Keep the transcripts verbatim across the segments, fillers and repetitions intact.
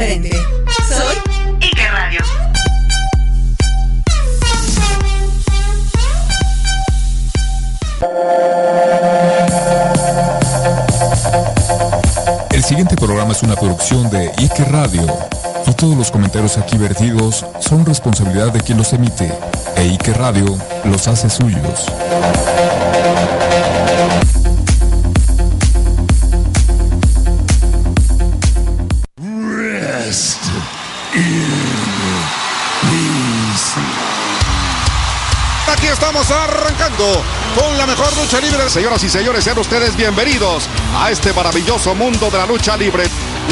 diferente. Soy Ike Radio. El siguiente programa es una producción de Ike Radio y todos los comentarios aquí vertidos son responsabilidad de quien los emite e Ike Radio los hace suyos. Aquí estamos arrancando con la mejor lucha libre. Señoras y señores, sean ustedes bienvenidos a este maravilloso mundo de la lucha libre.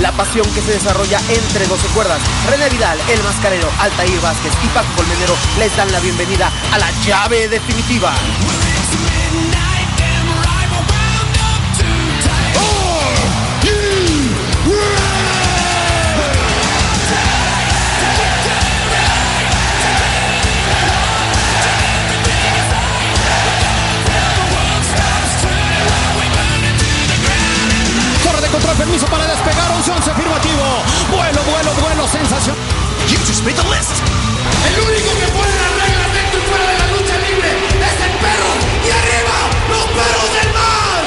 La pasión que se desarrolla entre doce cuerdas. René Vidal, El Mascarero, Altair Vázquez y Paco Colmenero les dan la bienvenida a la llave definitiva. Permiso para despegar, opción afirmativo. Vuelo, vuelo, vuelo, sensación. You just made the list. El único que pone las reglas dentro y fuera de la lucha libre es el perro. Y arriba, los perros del mal.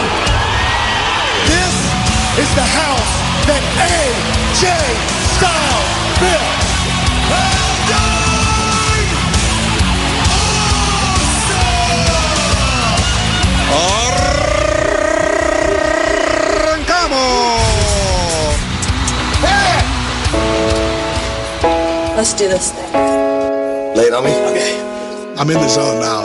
This is the house that A J Styles built. Let's do this thing. Lay it on me? Okay. I'm in the zone now.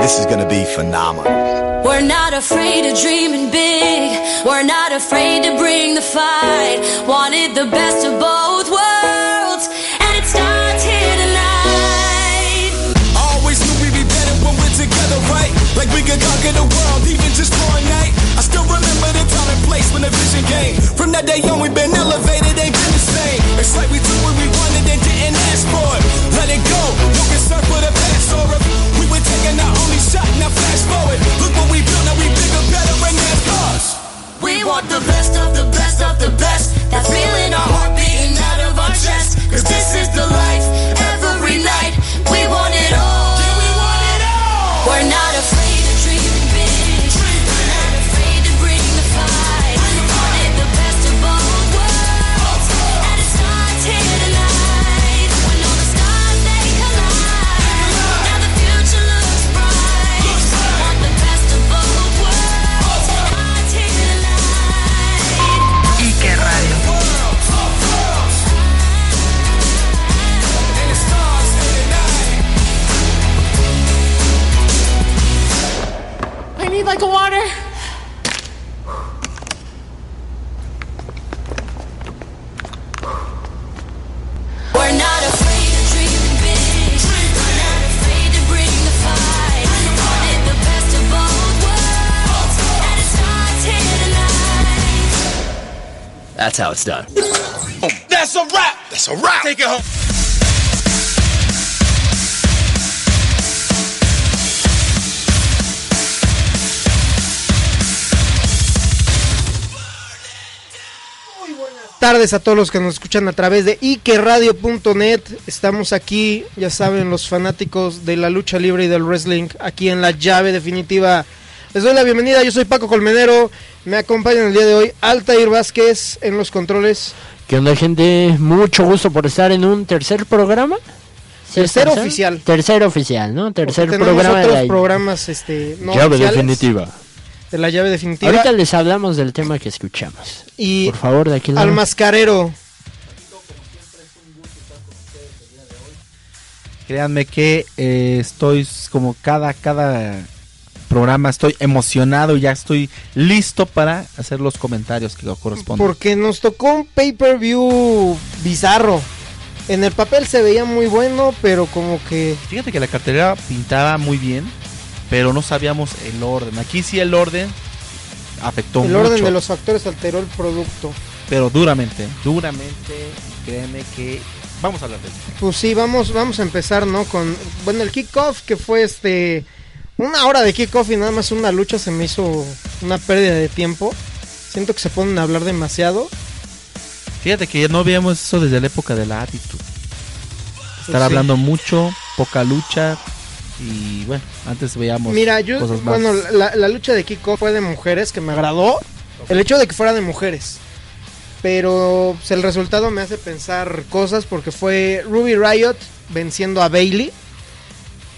This is gonna be phenomenal. We're not afraid of dreaming big. We're not afraid to bring the fight. Wanted the best of both worlds. And it starts here tonight. Always knew we'd be better when we're together, right? Like we could conquer the world, even just for a night. I still remember the time and place when the vision came. From that day on, we've been elevated, ain't been the same. It's like we do what we wanted and didn't ask for it. Let it go, no concern for the past or if we were taking our only shot, now flash forward. Look what we built, now we bigger, better, and that's us. We want the best of the best of the best. That feeling our heart beating out of our chest. Cause this is the life, every night. We want it all. Yeah, we want it all. We're not afraid. Like a water. We're not afraid of dreaming big. We're not afraid to bring the fight. Wanted the best of both worlds. And it starts here tonight. That's how it's done. That's a wrap. That's a wrap. Take it home. Tardes a todos los que nos escuchan a través de ike radio punto net. Estamos aquí, ya saben, los fanáticos de la lucha libre y del wrestling, aquí en la llave definitiva. Les doy la bienvenida, yo soy Paco Colmenero, me acompaña en el día de hoy Altair Vázquez en los controles. ¿Qué onda, gente? Mucho gusto por estar en un tercer programa. Tercer tercer oficial. Tercer oficial, ¿no? Tercer Porque programa otros de la programas, este, no llave oficiales. Definitiva. De la llave definitiva. Ahorita les hablamos del tema que escuchamos. Y por favor, de aquí al lado. Mascarero. Créanme que eh, estoy como cada cada programa, estoy emocionado y ya estoy listo para hacer los comentarios que corresponden. Porque nos tocó un pay-per-view bizarro. En el papel se veía muy bueno, pero como que... Fíjate que la cartelera pintaba muy bien. Pero no sabíamos el orden. Aquí sí el orden afectó mucho. El orden de los factores alteró el producto. Pero duramente. Duramente, créeme que... Vamos a hablar de eso. Pues sí, vamos, vamos a empezar, ¿no? Con, bueno, el kickoff que fue este... Una hora de kickoff y nada más una lucha se me hizo una pérdida de tiempo. Siento que se ponen a hablar demasiado. Fíjate que no veíamos eso desde la época de la Attitude. Estar pues hablando sí. mucho, poca lucha. Y bueno, antes veíamos Mira, yo, cosas más. Bueno, la, la lucha de Kiko fue de mujeres, que me agradó. El hecho de que fuera de mujeres. Pero pues, el resultado me hace pensar cosas, porque fue Ruby Riott venciendo a Bayley.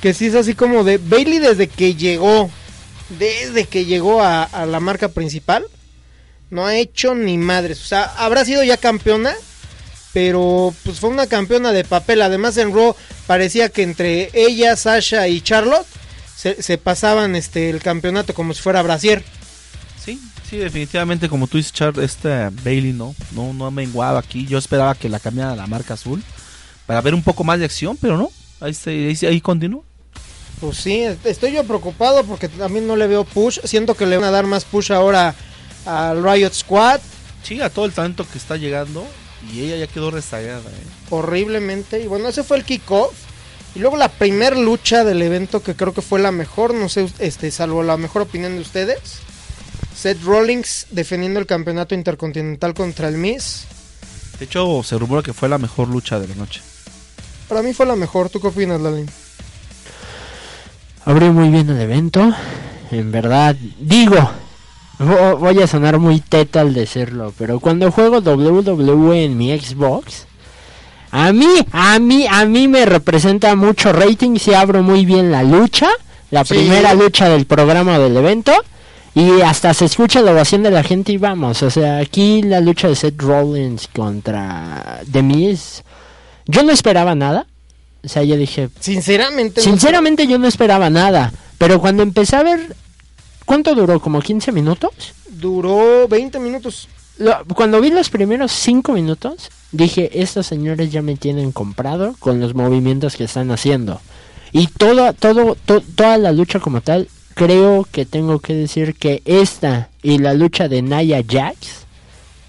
Que sí es así como de... Bayley desde que llegó... Desde que llegó a, a la marca principal... No ha hecho ni madres. O sea, habrá sido ya campeona... Pero pues fue una campeona de papel. Además en Raw parecía que entre ella, Sasha y Charlotte se, se pasaban este el campeonato como si fuera brasier. Sí, sí, definitivamente como tú dices, Char, este Bayley no, no, no ha menguado aquí. Yo esperaba que la cambiara a la marca azul para ver un poco más de acción, pero no. Ahí se, ahí, ahí continúa. Pues sí, estoy yo preocupado porque también no le veo push. Siento que le van a dar más push ahora al Riot Squad. Sí, a todo el talento que está llegando. Y ella ya quedó rezagada, ¿eh? Horriblemente. Y bueno, ese fue el kickoff. Y luego la primer lucha del evento, que creo que fue la mejor, no sé, este, salvo la mejor opinión de ustedes. Seth Rollins defendiendo el campeonato intercontinental contra el Miz. De hecho, se rumora que fue la mejor lucha de la noche. Para mí fue la mejor. ¿Tú qué opinas, Lalín? Abrió muy bien el evento. En verdad, digo... Voy a sonar muy teta al decirlo, pero cuando juego doble u doble u E en mi Xbox, a mí, a mí, a mí me representa mucho rating si abro muy bien la lucha, la sí. primera lucha del programa del evento, y hasta se escucha la ovación de la gente y vamos, o sea, aquí la lucha de Seth Rollins contra The Miz, yo no esperaba nada, o sea, yo dije... Sinceramente... Sinceramente yo no esperaba nada, pero cuando empecé a ver... ¿Cuánto duró? ¿Como quince minutos? Duró veinte minutos. Lo, cuando vi los primeros cinco minutos, dije, estos señores ya me tienen comprado con los movimientos que están haciendo. Y todo, todo, to, toda la lucha como tal, creo que tengo que decir que esta y la lucha de Nia Jax,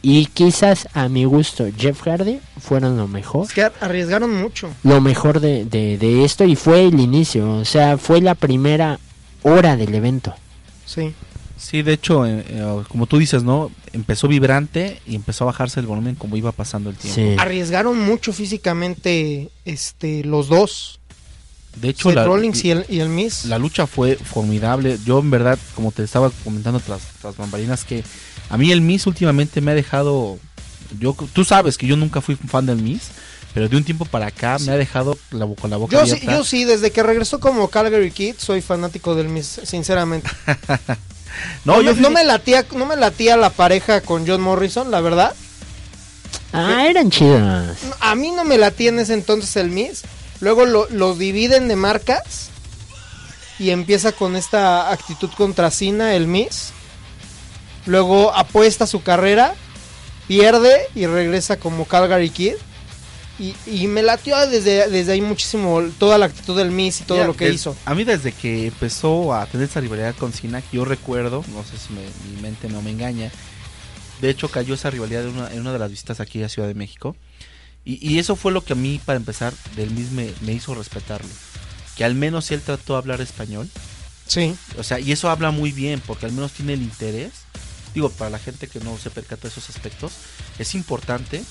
y quizás a mi gusto Jeff Hardy, fueron lo mejor. Es que arriesgaron mucho. Lo mejor de, de, de esto, y fue el inicio, o sea, fue la primera hora del evento. Sí, sí, de hecho, eh, eh, como tú dices, ¿no? Empezó vibrante y empezó a bajarse el volumen como iba pasando el tiempo. Sí. Arriesgaron mucho físicamente este, los dos. De hecho, Seth la, Rollins y el, y el Miz. La lucha fue formidable. Yo, en verdad, como te estaba comentando tras, tras bambalinas, que a mí el Miz últimamente me ha dejado... yo Tú sabes que yo nunca fui fan del Miz, pero de un tiempo para acá sí. me ha dejado la, con la boca yo abierta. Sí, yo sí, desde que regresó como Calgary Kid, soy fanático del Miz, sinceramente. no, no, yo me, no, me latía, no me latía la pareja con John Morrison, la verdad. Ah, eran chidas. A mí no me latía en ese entonces el Miz. Luego lo, los dividen de marcas y empieza con esta actitud contra Cena, el Miz. Luego apuesta su carrera, pierde y regresa como Calgary Kid. Y, y me latió desde, desde ahí muchísimo toda la actitud del Miz y todo Mira, lo que des, hizo. A mí desde que empezó a tener esa rivalidad con Cena, que yo recuerdo, no sé si me, mi mente no me engaña, de hecho cayó esa rivalidad en una, en una de las visitas aquí a Ciudad de México. Y, y eso fue lo que a mí, para empezar, del Miz me, me hizo respetarlo. Que al menos él trató de hablar español. Sí. O sea, y eso habla muy bien, porque al menos tiene el interés. Digo, para la gente que no se percata de esos aspectos, es importante...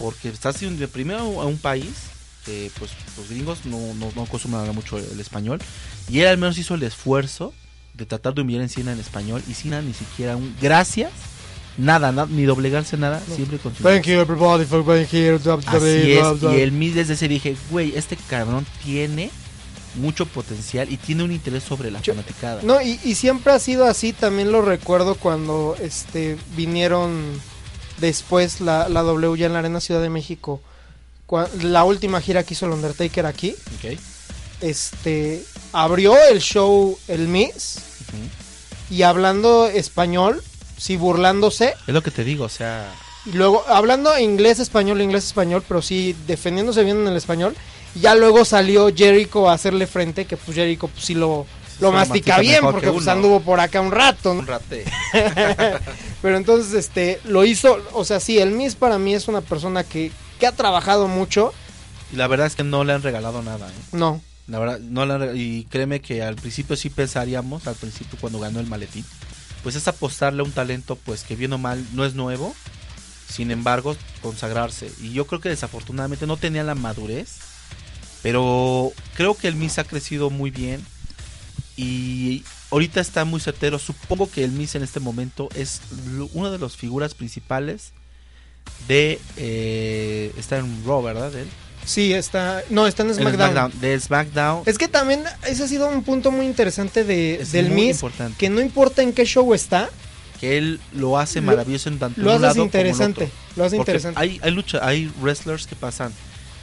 Porque estás de primero a un país que pues los gringos no, no, no acostumbran a hablar mucho el español. Y él al menos hizo el esfuerzo de tratar de humillar en Cena en español. Y Cena ni siquiera un gracias, nada, nada ni doblegarse nada, no. siempre con su Thank you everybody for being here. Así es, y el Miz desde ese dije, güey, este cabrón tiene mucho potencial y tiene un interés sobre la Yo, fanaticada. No, y, y siempre ha sido así, también lo recuerdo cuando este vinieron... Después la, la W ya en la Arena Ciudad de México, cua, la última gira que hizo el Undertaker aquí, okay. este abrió el show el Miz uh-huh. y hablando español, sí burlándose. Es lo que te digo, o sea. Y luego hablando inglés, español, inglés, español, pero sí defendiéndose bien en el español. Ya luego salió Jericho a hacerle frente, que pues Jericho pues sí lo... Lo mastica, mastica bien porque pues, anduvo por acá un rato, ¿no? Un rate. Pero entonces este lo hizo, o sea, sí, el Miz para mí es una persona que, que ha trabajado mucho. Y la verdad es que no le han regalado nada, ¿eh? No. La verdad, no le han regalado, y créeme que al principio sí pensaríamos, al principio cuando ganó el maletín, pues es apostarle a un talento pues que bien o mal no es nuevo, sin embargo consagrarse, y yo creo que desafortunadamente no tenía la madurez, pero creo que el Miz ha crecido muy bien y ahorita está muy certero. Supongo que el Miz en este momento es una de las figuras principales de eh, está en Raw, ¿verdad? ¿De él? Sí, está, no, está en SmackDown. SmackDown, de SmackDown. Es que también ese ha sido un punto muy interesante de, del Miz, importante. Que no importa en qué show está, que él lo hace maravilloso en tanto lo un lado interesante, como el otro. Lo hace Porque interesante. Hay, hay lucha, hay wrestlers que pasan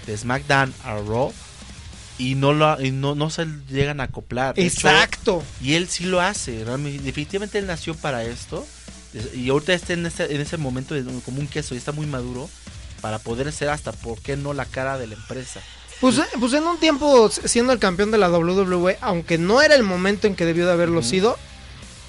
de SmackDown a Raw y no lo, y no, no se llegan a acoplar. Exacto. Hecho, y él sí lo hace. Realmente, definitivamente él nació para esto y ahorita está en ese, en ese momento como un queso y está muy maduro para poder ser hasta, ¿por qué no?, la cara de la empresa. Pues, pues en un tiempo siendo el campeón de la doble u doble u E, aunque no era el momento en que debió de haberlo uh-huh. sido,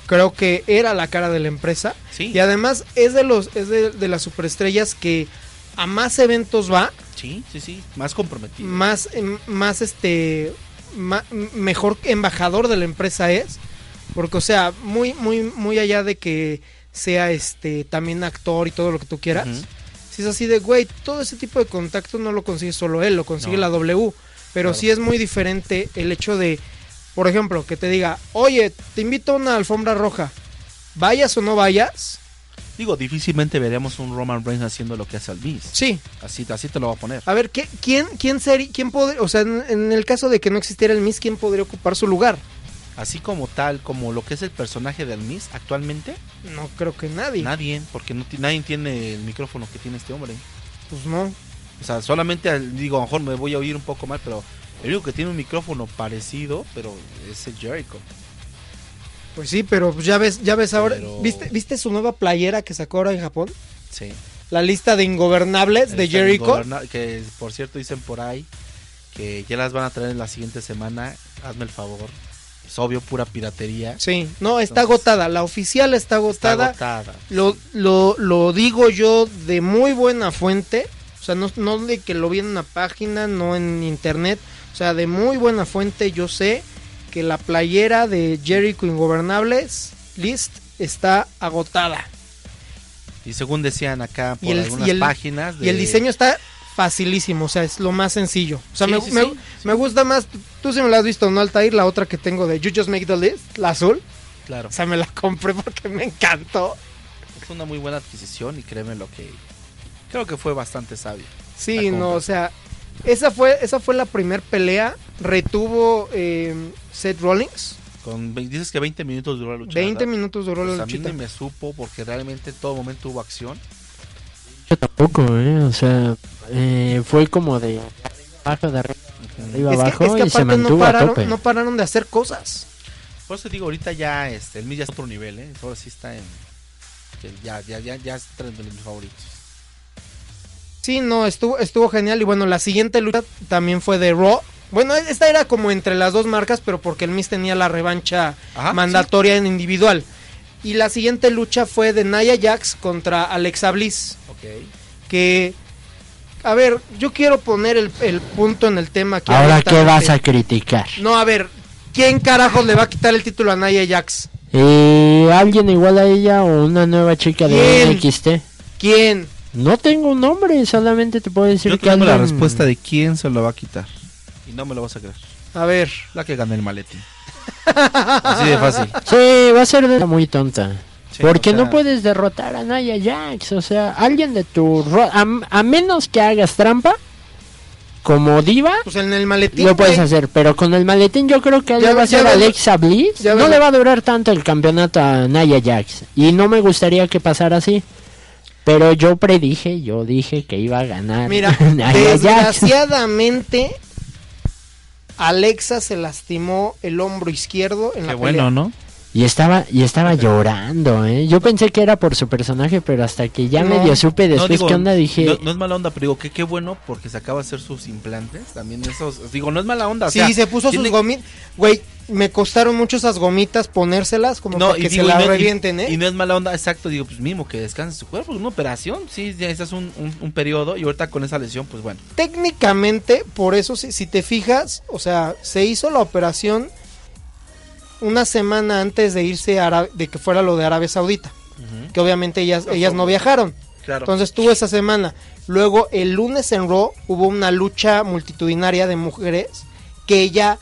creo que era la cara de la empresa. Sí. Y además es de los es de, de las superestrellas que a más eventos va. Sí, sí, sí, más comprometido. Más más este más, mejor embajador de la empresa es, porque o sea, muy muy muy allá de que sea este también actor y todo lo que tú quieras. Uh-huh. Si es así de, güey, todo ese tipo de contacto no lo consigue solo él, lo consigue no. la W, pero claro. sí es muy diferente el hecho de, por ejemplo, que te diga, oye, te invito a una alfombra roja, ¿vayas o no vayas? Digo, difícilmente veremos un Roman Reigns haciendo lo que hace al Miz. Sí. Así, así te lo va a poner. A ver, ¿qué, ¿quién quién sería, quién podría, o sea, en, en el caso de que no existiera el Miz, ¿quién podría ocupar su lugar? Así como tal, como lo que es el personaje del Miz actualmente. No creo que nadie. Nadie, porque no t- nadie tiene el micrófono que tiene este hombre. Pues no. O sea, solamente, digo, a lo mejor me voy a oír un poco mal, pero el único que tiene un micrófono parecido, pero es el Jericho. Pues sí, pero ya ves, ya ves ahora, pero... ¿viste, ¿viste su nueva playera que sacó ahora en Japón? Sí. La lista de ingobernables de Jericho. Ingoberna- que por cierto dicen por ahí que ya las van a traer en la siguiente semana, hazme el favor. Es obvio, pura piratería. Sí, no, está Entonces, agotada, la oficial está agotada. Está agotada. Lo, lo, lo digo yo de muy buena fuente, o sea, no, no de que lo vi en una página, no en internet, o sea, de muy buena fuente yo sé que la playera de Jericho Ingobernables List está agotada. Y según decían acá por el, algunas el, páginas. De... Y el diseño está... facilísimo, o sea, es lo más sencillo. O sea, sí, me, sí, me, sí. me gusta más. Tú sí me la has visto, ¿no, Altair? La otra que tengo de You Just Make the List, la azul. Claro. O sea, me la compré porque me encantó. Es una muy buena adquisición y créeme lo que... Creo que fue bastante sabio. Sí, no, o sea, esa fue esa fue la primer pelea. Retuvo eh, Seth Rollins. Con, dices que veinte minutos duró la lucha. veinte ¿verdad? Minutos duró pues la lucha. A mí ni me supo porque realmente en todo momento hubo acción. Yo tampoco, ¿eh? O sea, eh, fue como de abajo, de arriba, de arriba es abajo que, es que y se mantuvo no pararon, a tope. No pararon de hacer cosas. Por eso digo, ahorita ya este, el Miz ya está a otro nivel, ¿eh? Ahora sí está en... Ya, ya, ya, ya es de mis favoritos. Sí, no, estuvo estuvo genial. Y bueno, la siguiente lucha también fue de Raw. Bueno, esta era como entre las dos marcas, pero porque el Miz tenía la revancha Ajá, mandatoria sí. en individual. Y la siguiente lucha fue de Nia Jax contra Alexa Bliss. Okay. Que, a ver, yo quiero poner el, el punto en el tema que ahora qué vas a criticar. No, a ver, ¿quién carajos le va a quitar el título a Nia Jax? Eh, ¿Alguien igual a ella o una nueva chica ¿Quién? de N X T? ¿Quién? No tengo un nombre, solamente te puedo decir yo que tengo alguien... la respuesta de quién se lo va a quitar. Y no me lo vas a creer. A ver. La que gane el maletín. Así de fácil. Sí, va a ser de... muy tonta. Sí, porque o sea... no puedes derrotar a Nia Jax, o sea, alguien de tu... Ro- a, a menos que hagas trampa, como diva, pues en el maletín, lo puedes hacer, pero con el maletín yo creo que ya va a ser Alexa Bliss, no veo. Le va a durar tanto el campeonato a Nia Jax, y no me gustaría que pasara así, pero yo predije, yo dije que iba a ganar. Mira, Nia desgraciadamente... Jax. Alexa se lastimó el hombro izquierdo en Qué la bueno, pelea. ¿No? Y estaba y estaba llorando, ¿eh? Yo pensé que era por su personaje, pero hasta que ya no, medio supe después no, digo, qué onda, dije... No, no es mala onda, pero digo que qué bueno, porque se acaba de hacer sus implantes, también esos... Digo, no es mala onda, o sea... Sí, se puso tiene... sus gomitas... Güey, me costaron mucho esas gomitas ponérselas, como no, para que digo, se las no, revienten, ¿eh? Y, y no es mala onda, exacto, digo, pues mismo que descanse su cuerpo, una operación, sí, ya es un, un, un periodo, y ahorita con esa lesión, pues bueno. Técnicamente, por eso, si, si te fijas, o sea, se hizo la operación... una semana antes de irse a Ara- de que fuera lo de Arabia Saudita, uh-huh. que obviamente ellas ellas no viajaron. Claro. Entonces tuvo esa semana. Luego el lunes en Raw hubo una lucha multitudinaria de mujeres que ella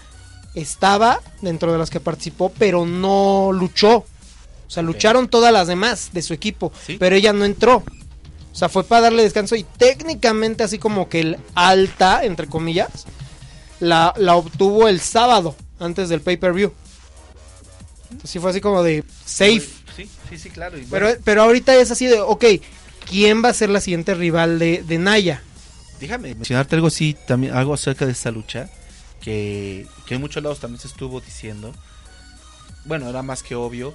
estaba dentro de las que participó, pero no luchó. O sea, lucharon todas las demás de su equipo, ¿sí? Pero ella no entró. O sea, fue para darle descanso y técnicamente así como que el alta, entre comillas, la, la obtuvo el sábado antes del pay-per-view. Entonces sí fue así como de safe. Sí, sí, sí, claro. Y bueno. pero, pero ahorita es así de, ok, ¿quién va a ser la siguiente rival de, de Naya? Déjame mencionarte algo, sí, también algo acerca de esta lucha, que, que en muchos lados también se estuvo diciendo. Bueno, era más que obvio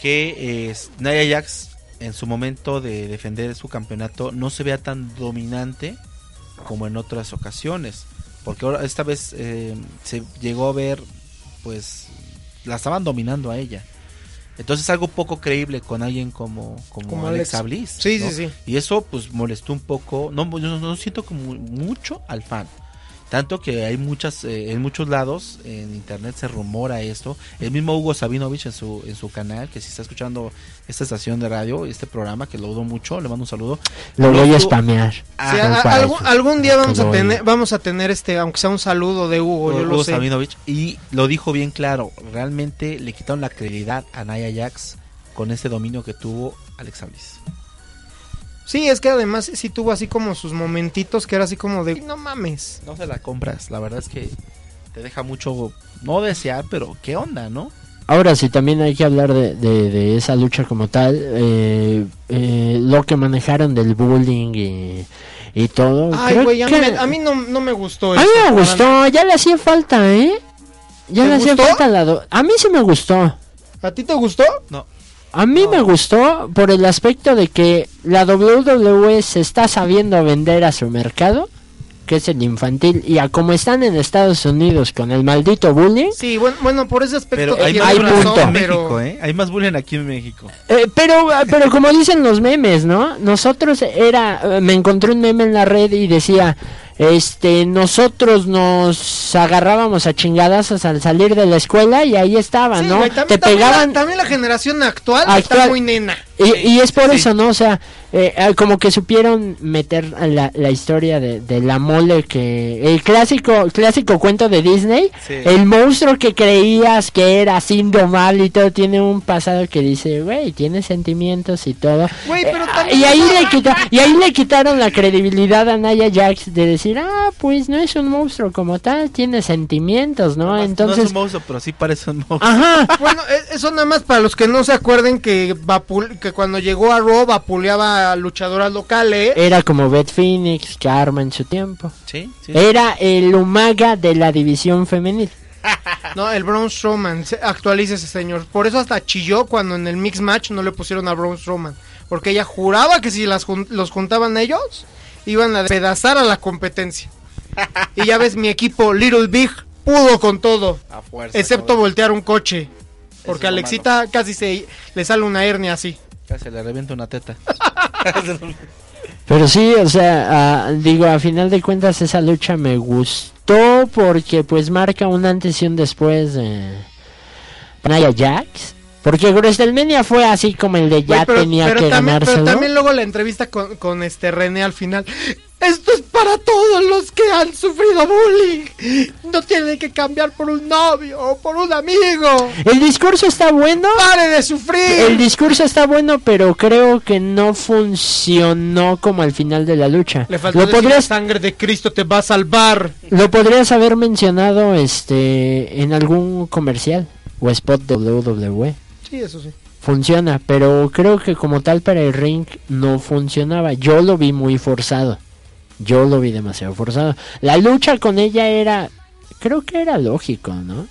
que eh, Nia Jax en su momento de defender su campeonato no se vea tan dominante como en otras ocasiones, porque ahora esta vez eh, se llegó a ver, pues la estaban dominando a ella. Entonces algo poco creíble con alguien como, como, como Alexa Alex. Bliss, sí, ¿no? sí, sí. Y eso pues molestó un poco, no, no, no siento como mucho al fan. Tanto que hay muchas, eh, en muchos lados, en internet se rumora esto. El mismo Hugo Savinovich en su, en su canal, que si está escuchando esta estación de radio, este programa, que lo dudo mucho, le mando un saludo. Lo voy a spamear. Ah, sí, a, algún, algún día vamos a tener, vamos a tener este, aunque sea un saludo de Hugo, yo lo sé. Savinovich, y lo dijo bien claro, realmente le quitaron la credibilidad a Nia Jax con este dominio que tuvo Alexa Bliss. Sí, es que además sí tuvo así como sus momentitos que era así como de... No mames. No se la compras, la verdad es que te deja mucho... No desear, pero qué onda, ¿no? Ahora sí, también hay que hablar de, de, de esa lucha como tal. Eh, eh, lo que manejaron del bullying y, y todo. Ay, güey, a, que... a mí no, no me gustó. A mí me gustó, nada. Ya le hacía falta, ¿eh? Ya le hacía falta la... Do... A mí sí me gustó. ¿A ti te gustó? No. A mí no. me gustó por el aspecto de que la doble u doble u E se está sabiendo vender a su mercado, que es el infantil, y a como están en Estados Unidos con el maldito bullying. Sí, bueno, bueno por ese aspecto pero hay más bullying razón, en México, pero... ¿eh? Hay más bullying aquí en México. Eh, pero pero como dicen los memes, ¿no? Nosotros era... Me encontré un meme en la red y decía... Este, nosotros nos agarrábamos a chingadazos al salir de la escuela y ahí estaban, sí, ¿no? También, te pegaban. También la, también la generación actual, actual está muy nena. Y, y es por sí. eso, ¿no? O sea, eh, como que supieron meter la, la historia de, de la mole que... El clásico clásico cuento de Disney, sí. El monstruo que creías que era mal y todo, tiene un pasado que dice, güey, tiene sentimientos y todo. Wey, pero eh, y, ahí le quita, y ahí le quitaron la credibilidad a Nia Jax de decir, ah, pues no es un monstruo como tal, tiene sentimientos, ¿no? Además, entonces no es un monstruo, pero sí parece un monstruo. Ajá. Bueno, eso nada más para los que no se acuerden que, vapul... que cuando llegó a Raw vapuleaba a luchadoras locales. Era como Beth Phoenix, Karma en su tiempo. Sí, sí. Era el Umaga de la división femenil. No, el Braun Strowman, actualícese señor. Por eso hasta chilló cuando en el Mix Match no le pusieron a Braun Strowman, porque ella juraba que si las jun... los juntaban ellos... iban a despedazar a la competencia. Y ya ves, mi equipo Little Big pudo con todo, a fuerza, excepto cabrón. Voltear un coche, porque a Alexita malo. Casi se le sale una hernia así. Casi le revienta una teta. Pero sí, o sea, a, digo, a final de cuentas esa lucha me gustó porque pues marca un antes y un después de Nia Jax. Porque WrestleMania fue así como el de ya Wey, pero, tenía pero que también, ganárselo. Pero también luego la entrevista con, con este René al final. Esto es para todos los que han sufrido bullying. No tienen que cambiar por un novio o por un amigo. El discurso está bueno. ¡Pare de sufrir! El discurso está bueno, pero creo que no funcionó como al final de la lucha. Le faltó decir, podrías... la sangre de Cristo te va a salvar. Lo podrías haber mencionado este en algún comercial o spot de doble u doble u E. Sí, eso sí. Funciona, pero creo que como tal para el ring no funcionaba. Yo lo vi muy forzado. Yo lo vi demasiado forzado. La lucha con ella era... Creo que era lógico, ¿no?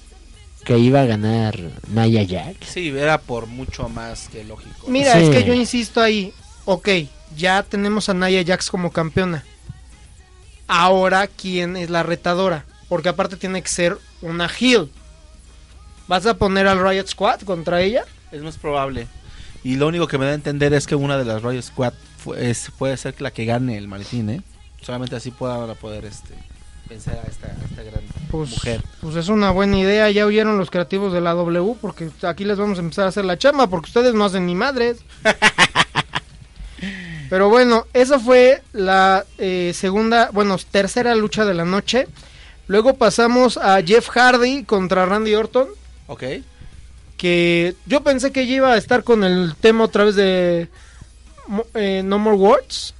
Que iba a ganar Nia Jax. Sí, era por mucho más que lógico. Mira, sí. Es que yo insisto ahí. Ok, ya tenemos a Nia Jax como campeona. Ahora, ¿quién es la retadora? Porque aparte tiene que ser una heel. ¿Vas a poner al Riot Squad contra ella? Es más probable. Y lo único que me da a entender es que una de las Riot Squad fue, es, puede ser la que gane el maletín, ¿eh? Solamente así pueda poder este, vencer a esta, a esta gran pues, mujer. Pues es una buena idea. Ya oyeron los creativos de la W, porque aquí les vamos a empezar a hacer la chamba, porque ustedes no hacen ni madres. Pero bueno, esa fue la eh, segunda, bueno, tercera lucha de la noche. Luego pasamos a Jeff Hardy contra Randy Orton. Ok. Que yo pensé que iba a estar con el tema otra vez de eh, No More Words.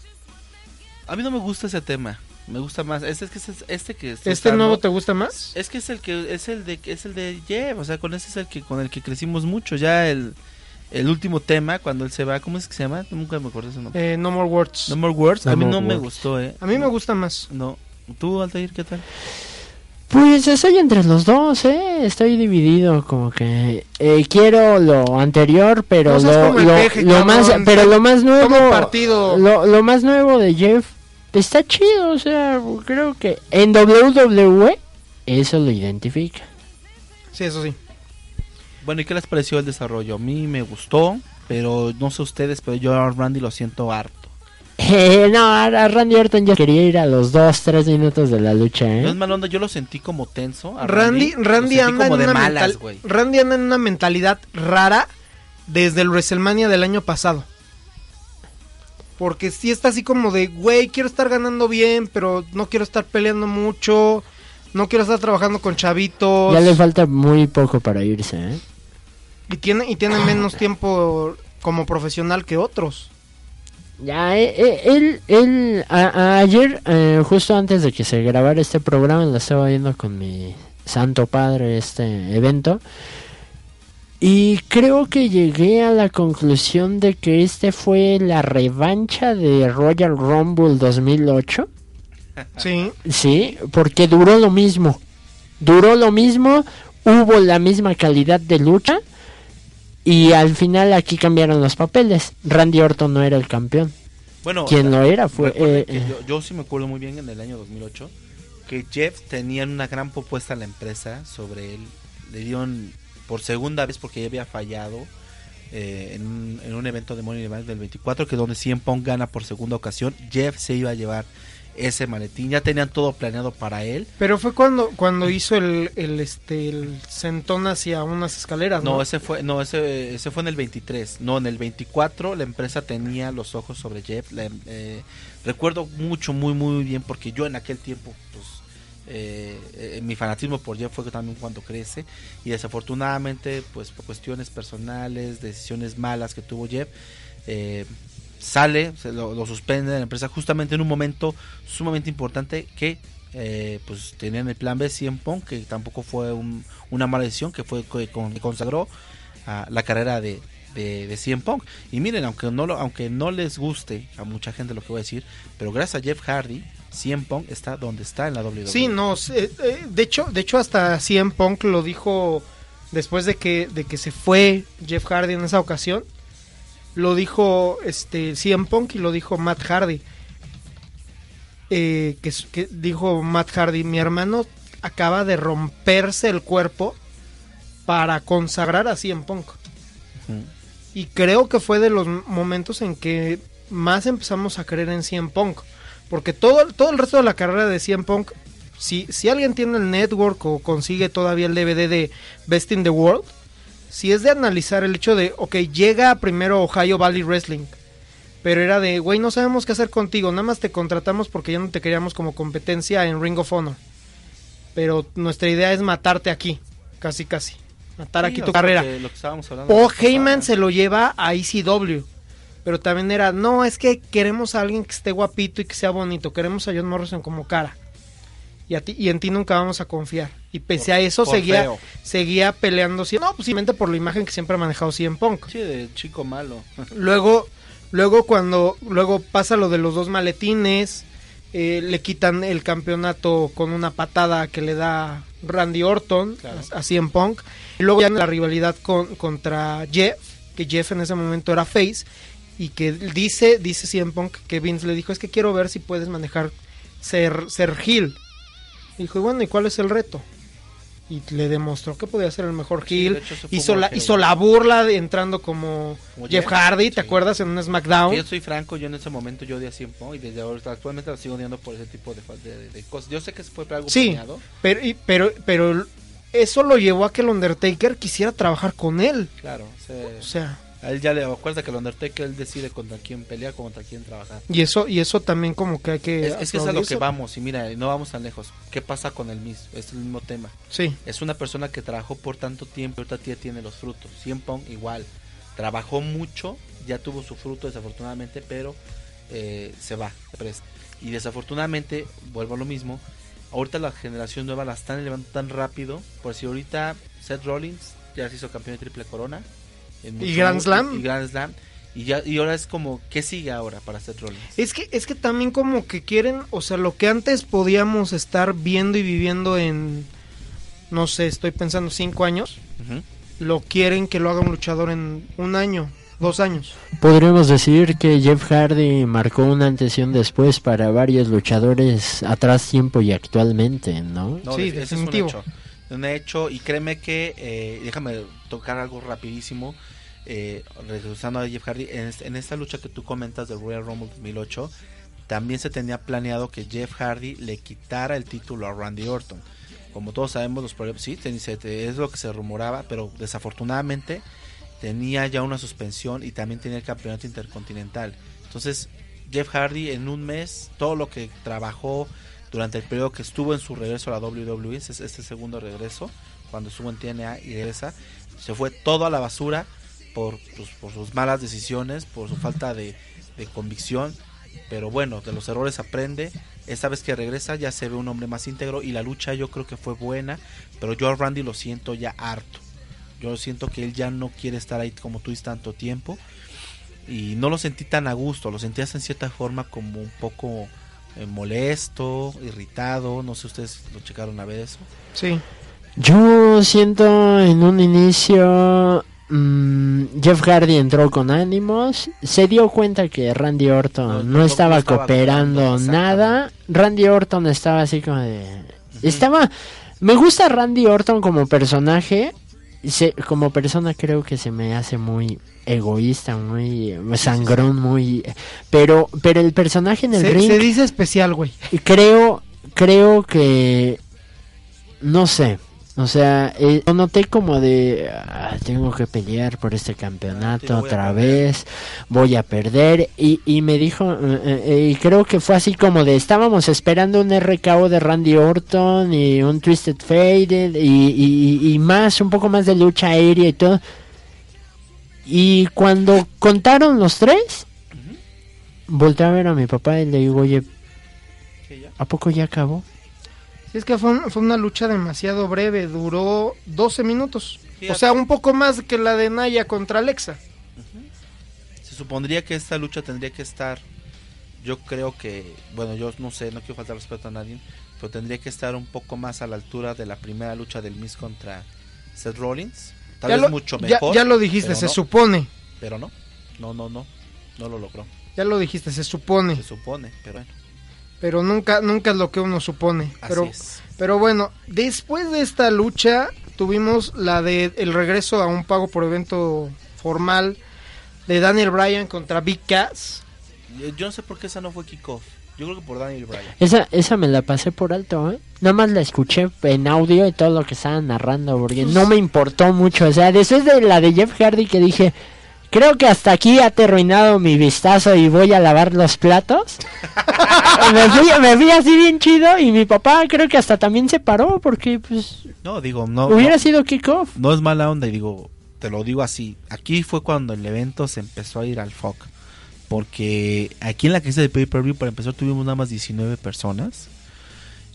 A mí no me gusta ese tema. Me gusta más. Este es que este, este que este usando, nuevo te gusta más. Es que es el que es el de es el de Jeff, o sea, con ese es el que con el que crecimos mucho. Ya el el último tema cuando él se va, ¿cómo es que se llama? Nunca me acuerdo ese nombre. Eh, No More Words. No More Words. No a mí no words. me gustó, eh. A mí no. me gusta más. No. ¿Tú, Altair, qué tal? Pues estoy entre los dos, eh. Estoy dividido, como que eh, quiero lo anterior, pero no lo lo, peje, lo más, pero lo más nuevo, lo lo más nuevo de Jeff. Está chido, o sea, creo que en doble u doble u e eso lo identifica. Sí, eso sí. Bueno, ¿y qué les pareció el desarrollo? A mí me gustó, pero no sé ustedes, pero yo a Randy lo siento harto. Eh, no, a Randy Orton yo quería ir a los dos, tres minutos de la lucha, ¿eh? No es mal onda, yo lo sentí como tenso. A Randy, Randy, Randy anda como en de una malas, mental... Randy anda en una mentalidad rara desde el WrestleMania del año pasado. Porque sí está así como de, güey, quiero estar ganando bien, pero no quiero estar peleando mucho, no quiero estar trabajando con chavitos. Ya le falta muy poco para irse, ¿eh? Y tiene, y tiene menos tiempo como profesional que otros. Ya, eh, él, él, a, ayer, eh, justo antes de que se grabara este programa, lo estaba viendo con mi santo padre este evento. Y creo que llegué a la conclusión de que este fue la revancha de Royal Rumble dos mil ocho. Sí. Sí, porque duró lo mismo. Duró lo mismo, hubo la misma calidad de lucha. Y al final aquí cambiaron los papeles. Randy Orton no era el campeón. Bueno, quien lo era fue... Eh, yo, yo sí me acuerdo muy bien en el año dos mil ocho que Jeff tenía una gran propuesta a la empresa sobre él. Le dieron... por segunda vez porque ya había fallado eh, en, un, en un evento de Money in the Bank del veinticuatro, que donde C M Punk gana por segunda ocasión. Jeff se iba a llevar ese maletín, ya tenían todo planeado para él. Pero fue cuando cuando hizo el, el este el sentón hacia unas escaleras, ¿no? No, ese fue no ese ese fue en el veintitrés. No, en el veinticuatro la empresa tenía los ojos sobre Jeff. La, eh, recuerdo mucho muy muy bien porque yo en aquel tiempo pues Eh, eh, mi fanatismo por Jeff fue también cuando crece, y desafortunadamente pues por cuestiones personales, decisiones malas que tuvo Jeff, eh, sale, se lo, lo suspende de la empresa justamente en un momento sumamente importante que eh, pues tenían el plan B, C M Punk, que tampoco fue un, una mala decisión, que fue que consagró a la carrera de De, de C M Punk. Y miren, aunque no, lo, aunque no les guste a mucha gente lo que voy a decir, pero gracias a Jeff Hardy, C M Punk está donde está en la doble u doble u e. Sí, no, eh, eh, de hecho, de hecho hasta C M Punk lo dijo después de que, de que se fue Jeff Hardy en esa ocasión. Lo dijo este C M Punk y lo dijo Matt Hardy. Eh, que, que dijo Matt Hardy, mi hermano acaba de romperse el cuerpo para consagrar a C M Punk. Uh-huh. Y creo que fue de los momentos en que más empezamos a creer en C M Punk. Porque todo, todo el resto de la carrera de C M Punk, si, si alguien tiene el network o consigue todavía el D V D de Best in the World, si es de analizar el hecho de, ok, llega primero Ohio Valley Wrestling, pero era de, güey, no sabemos qué hacer contigo, nada más te contratamos porque ya no te queríamos como competencia en Ring of Honor, pero nuestra idea es matarte aquí, casi casi. Matar sí, aquí tu carrera. Que, que o Heyman se lo lleva a E C W. Pero también era, no, es que queremos a alguien que esté guapito y que sea bonito. Queremos a John Morrison como cara. Y a ti, y en ti nunca vamos a confiar. Y pese por, a eso seguía feo. seguía peleando. No, pues simplemente por la imagen que siempre ha manejado C M Punk. Sí, de chico malo. Luego, luego cuando luego pasa lo de los dos maletines, eh, le quitan el campeonato con una patada que le da Randy Orton, claro, a C M Punk. Y luego ya la rivalidad con, contra Jeff, que Jeff en ese momento era face, y que dice dice C M Punk que Vince le dijo, es que quiero ver si puedes manejar ser, ser heel. Y dijo, bueno, ¿y cuál es el reto? Y le demostró que podía ser el mejor heel. Sí, hizo la, hizo la burla de, entrando como, como Jeff, Jeff Hardy, ¿te sí. acuerdas? En un SmackDown. Yo soy franco, yo en ese momento yo odié a C M Punk y desde ahora actualmente lo sigo odiando por ese tipo de, de, de cosas. Yo sé que fue algo sí, planeado. Pero, pero, pero eso lo llevó a que el Undertaker quisiera trabajar con él. Claro. Se... O sea... a él ya le acuerda que el Undertaker, él decide contra quién pelea, contra quién trabajar. Y eso y eso también como que hay que... Es, es que es a lo que vamos, y mira, no vamos tan lejos. ¿Qué pasa con el Miz? Es el mismo tema. Sí. Es una persona que trabajó por tanto tiempo, ahorita tía tiene los frutos. C M Punk igual, trabajó mucho, ya tuvo su fruto desafortunadamente, pero eh, se va. Y desafortunadamente, vuelvo a lo mismo, ahorita la generación nueva la están elevando tan rápido, por si ahorita Seth Rollins ya se hizo campeón de triple corona. Y Grand Slam. Y Grand Slam. Y ya, y ahora es como, ¿qué sigue ahora para Seth Rollins? Es que, es que también como que quieren, o sea, lo que antes podíamos estar viendo y viviendo en, no sé, estoy pensando cinco años, uh-huh, lo quieren que lo haga un luchador en un año, dos años. Podríamos decir que Jeff Hardy marcó un antes y un después para varios luchadores atrás tiempo y actualmente, ¿no? No, sí, definitivo. Es un hecho. Un hecho, y créeme que, eh, déjame tocar algo rapidísimo, eh, regresando a Jeff Hardy, en, en esta lucha que tú comentas del Royal Rumble dos mil ocho, también se tenía planeado que Jeff Hardy le quitara el título a Randy Orton. Como todos sabemos, los problemas, sí, ten, se, te, es lo que se rumoraba, pero desafortunadamente tenía ya una suspensión y también tenía el campeonato intercontinental. Entonces, Jeff Hardy en un mes, todo lo que trabajó durante el periodo que estuvo en su regreso a la doble u doble u E, este segundo regreso, cuando estuvo en T N A y regresa, se fue todo a la basura por, pues, por sus malas decisiones, por su falta de, de convicción, pero bueno, de los errores aprende. Esta vez que regresa ya se ve un hombre más íntegro y la lucha yo creo que fue buena, pero yo a Randy lo siento ya harto, yo siento que él ya no quiere estar ahí como tú dices tanto tiempo, y no lo sentí tan a gusto, lo sentías en cierta forma como un poco... molesto, irritado, no sé ustedes lo checaron a ver eso. Sí. Yo siento en un inicio mmm, Jeff Hardy entró con ánimos, se dio cuenta que Randy Orton no, no, no estaba, estaba cooperando nada, Randy Orton estaba así como de, uh-huh, estaba, me gusta Randy Orton como personaje, se, como persona creo que se me hace muy egoísta, muy sangrón, muy, pero pero el personaje en el se, ring se dice especial, güey. Creo creo que no sé, o sea, eh, noté como de ah, tengo que pelear por este campeonato otra vez, voy a perder y y me dijo eh, eh, y creo que fue así como de estábamos esperando un R K O de Randy Orton y un Twisted Fate y y, y más un poco más de lucha aérea y todo. Y cuando contaron los tres, uh-huh, volteé a ver a mi papá y le digo, oye, ¿a poco ya acabó? Sí, es que fue, un, fue una lucha demasiado breve, duró doce minutos. Fíjate. O sea, un poco más que la de Nia contra Alexa. Uh-huh. Se supondría que esta lucha tendría que estar, yo creo que, bueno, yo no sé, no quiero faltar respeto a nadie, pero tendría que estar un poco más a la altura de la primera lucha del Miz contra Seth Rollins. Tal ya vez lo, mucho mejor. Ya, ya lo dijiste, se no, supone. Pero no, no, no, no, no lo logró. Ya lo dijiste, se supone. Se supone, pero bueno. Pero nunca, nunca es lo que uno supone. Así pero, es. Pero bueno, después de esta lucha tuvimos la de el regreso a un pago por evento formal de Daniel Bryan contra Big Cass. Yo no sé por qué esa no fue kickoff. Yo creo que por Daniel Bryan. Esa, esa me la pasé por alto, ¿eh? Nada más la escuché en audio y todo lo que estaban narrando, porque no me importó mucho. O sea, después de la de Jeff Hardy que dije, creo que hasta aquí ha terminado mi vistazo y voy a lavar los platos. me, fui, me fui así bien chido y mi papá creo que hasta también se paró porque, pues... No, digo, no... Hubiera no, sido kickoff. No es mala onda y digo, te lo digo así. Aquí fue cuando el evento se empezó a ir al fuck. Porque aquí en la crisis de pay-per-view para empezar tuvimos nada más diecinueve personas.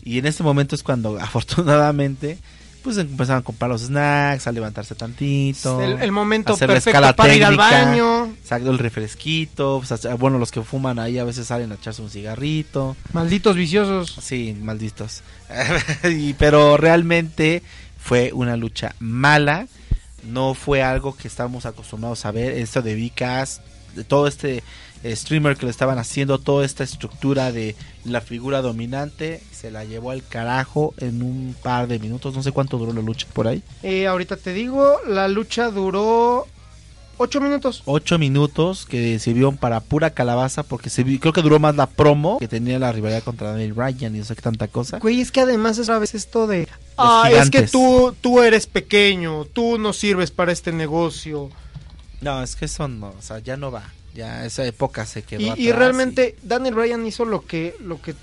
Y en este momento es cuando afortunadamente pues empezaron a comprar los snacks, a levantarse tantito. El, el momento hacer perfecto la escala para técnica, ir al baño. Sacar el refresquito. Pues, bueno, los que fuman ahí a veces salen a echarse un cigarrito. Malditos viciosos. Sí, malditos. Pero realmente fue una lucha mala. No fue algo que estábamos acostumbrados a ver. Esto de Vicas, de todo este streamer que le estaban haciendo, toda esta estructura de la figura dominante, se la llevó al carajo en un par de minutos. No sé cuánto duró la lucha por ahí. Eh, ahorita te digo, la lucha duró ocho minutos. ocho minutos que sirvieron para pura calabaza, porque se vi, creo que duró más la promo que tenía la rivalidad contra Daniel Bryan y no sé qué tanta cosa. Güey, es que además es a veces esto de... Ah, es que tú, tú eres pequeño, tú no sirves para este negocio... No, es que eso no, o sea, ya no va. Ya esa época se quedó y, atrás. Y realmente y... Daniel Bryan hizo lo que lo que,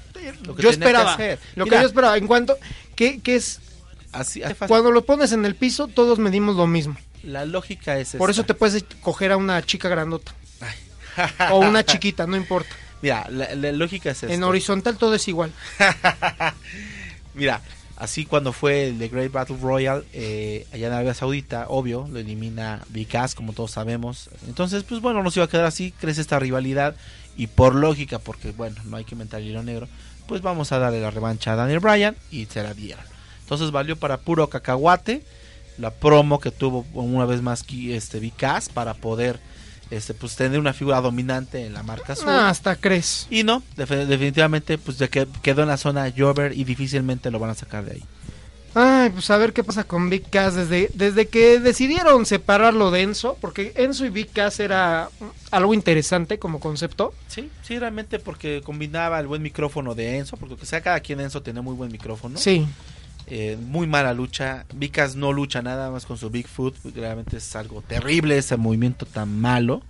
lo que yo esperaba. Que lo Mira, que yo esperaba. En cuanto que, que es así, cuando lo pones en el piso, todos medimos lo mismo. La lógica es Por esta. Eso te puedes coger a una chica grandota. Ay. O una chiquita, no importa. Mira, la, la lógica es esta. En horizontal todo es igual. Mira, así cuando fue el The Great Battle Royal, eh, allá en Arabia Saudita, obvio, lo elimina Big Cass, como todos sabemos. Entonces, pues bueno, no se iba a quedar así, crece esta rivalidad. Y por lógica, porque bueno, no hay que inventar el hilo negro, pues vamos a darle la revancha a Daniel Bryan y se la dieron. Entonces valió para puro cacahuate la promo que tuvo una vez más este Big Cass para poder este pues tener una figura dominante en la marca azul. Ah, hasta crees. Y no, definitivamente pues ya quedó en la zona Jover y difícilmente lo van a sacar de ahí. Ay, pues a ver qué pasa con Big Cass desde, desde que decidieron separarlo de Enzo, porque Enzo y Big Cass era algo interesante como concepto. Sí, sí, realmente porque combinaba el buen micrófono de Enzo, porque que sea cada quien Enzo tenía muy buen micrófono. Sí. Eh, muy mala lucha, Big Cass no lucha nada más con su Bigfoot, realmente es algo terrible ese movimiento tan malo,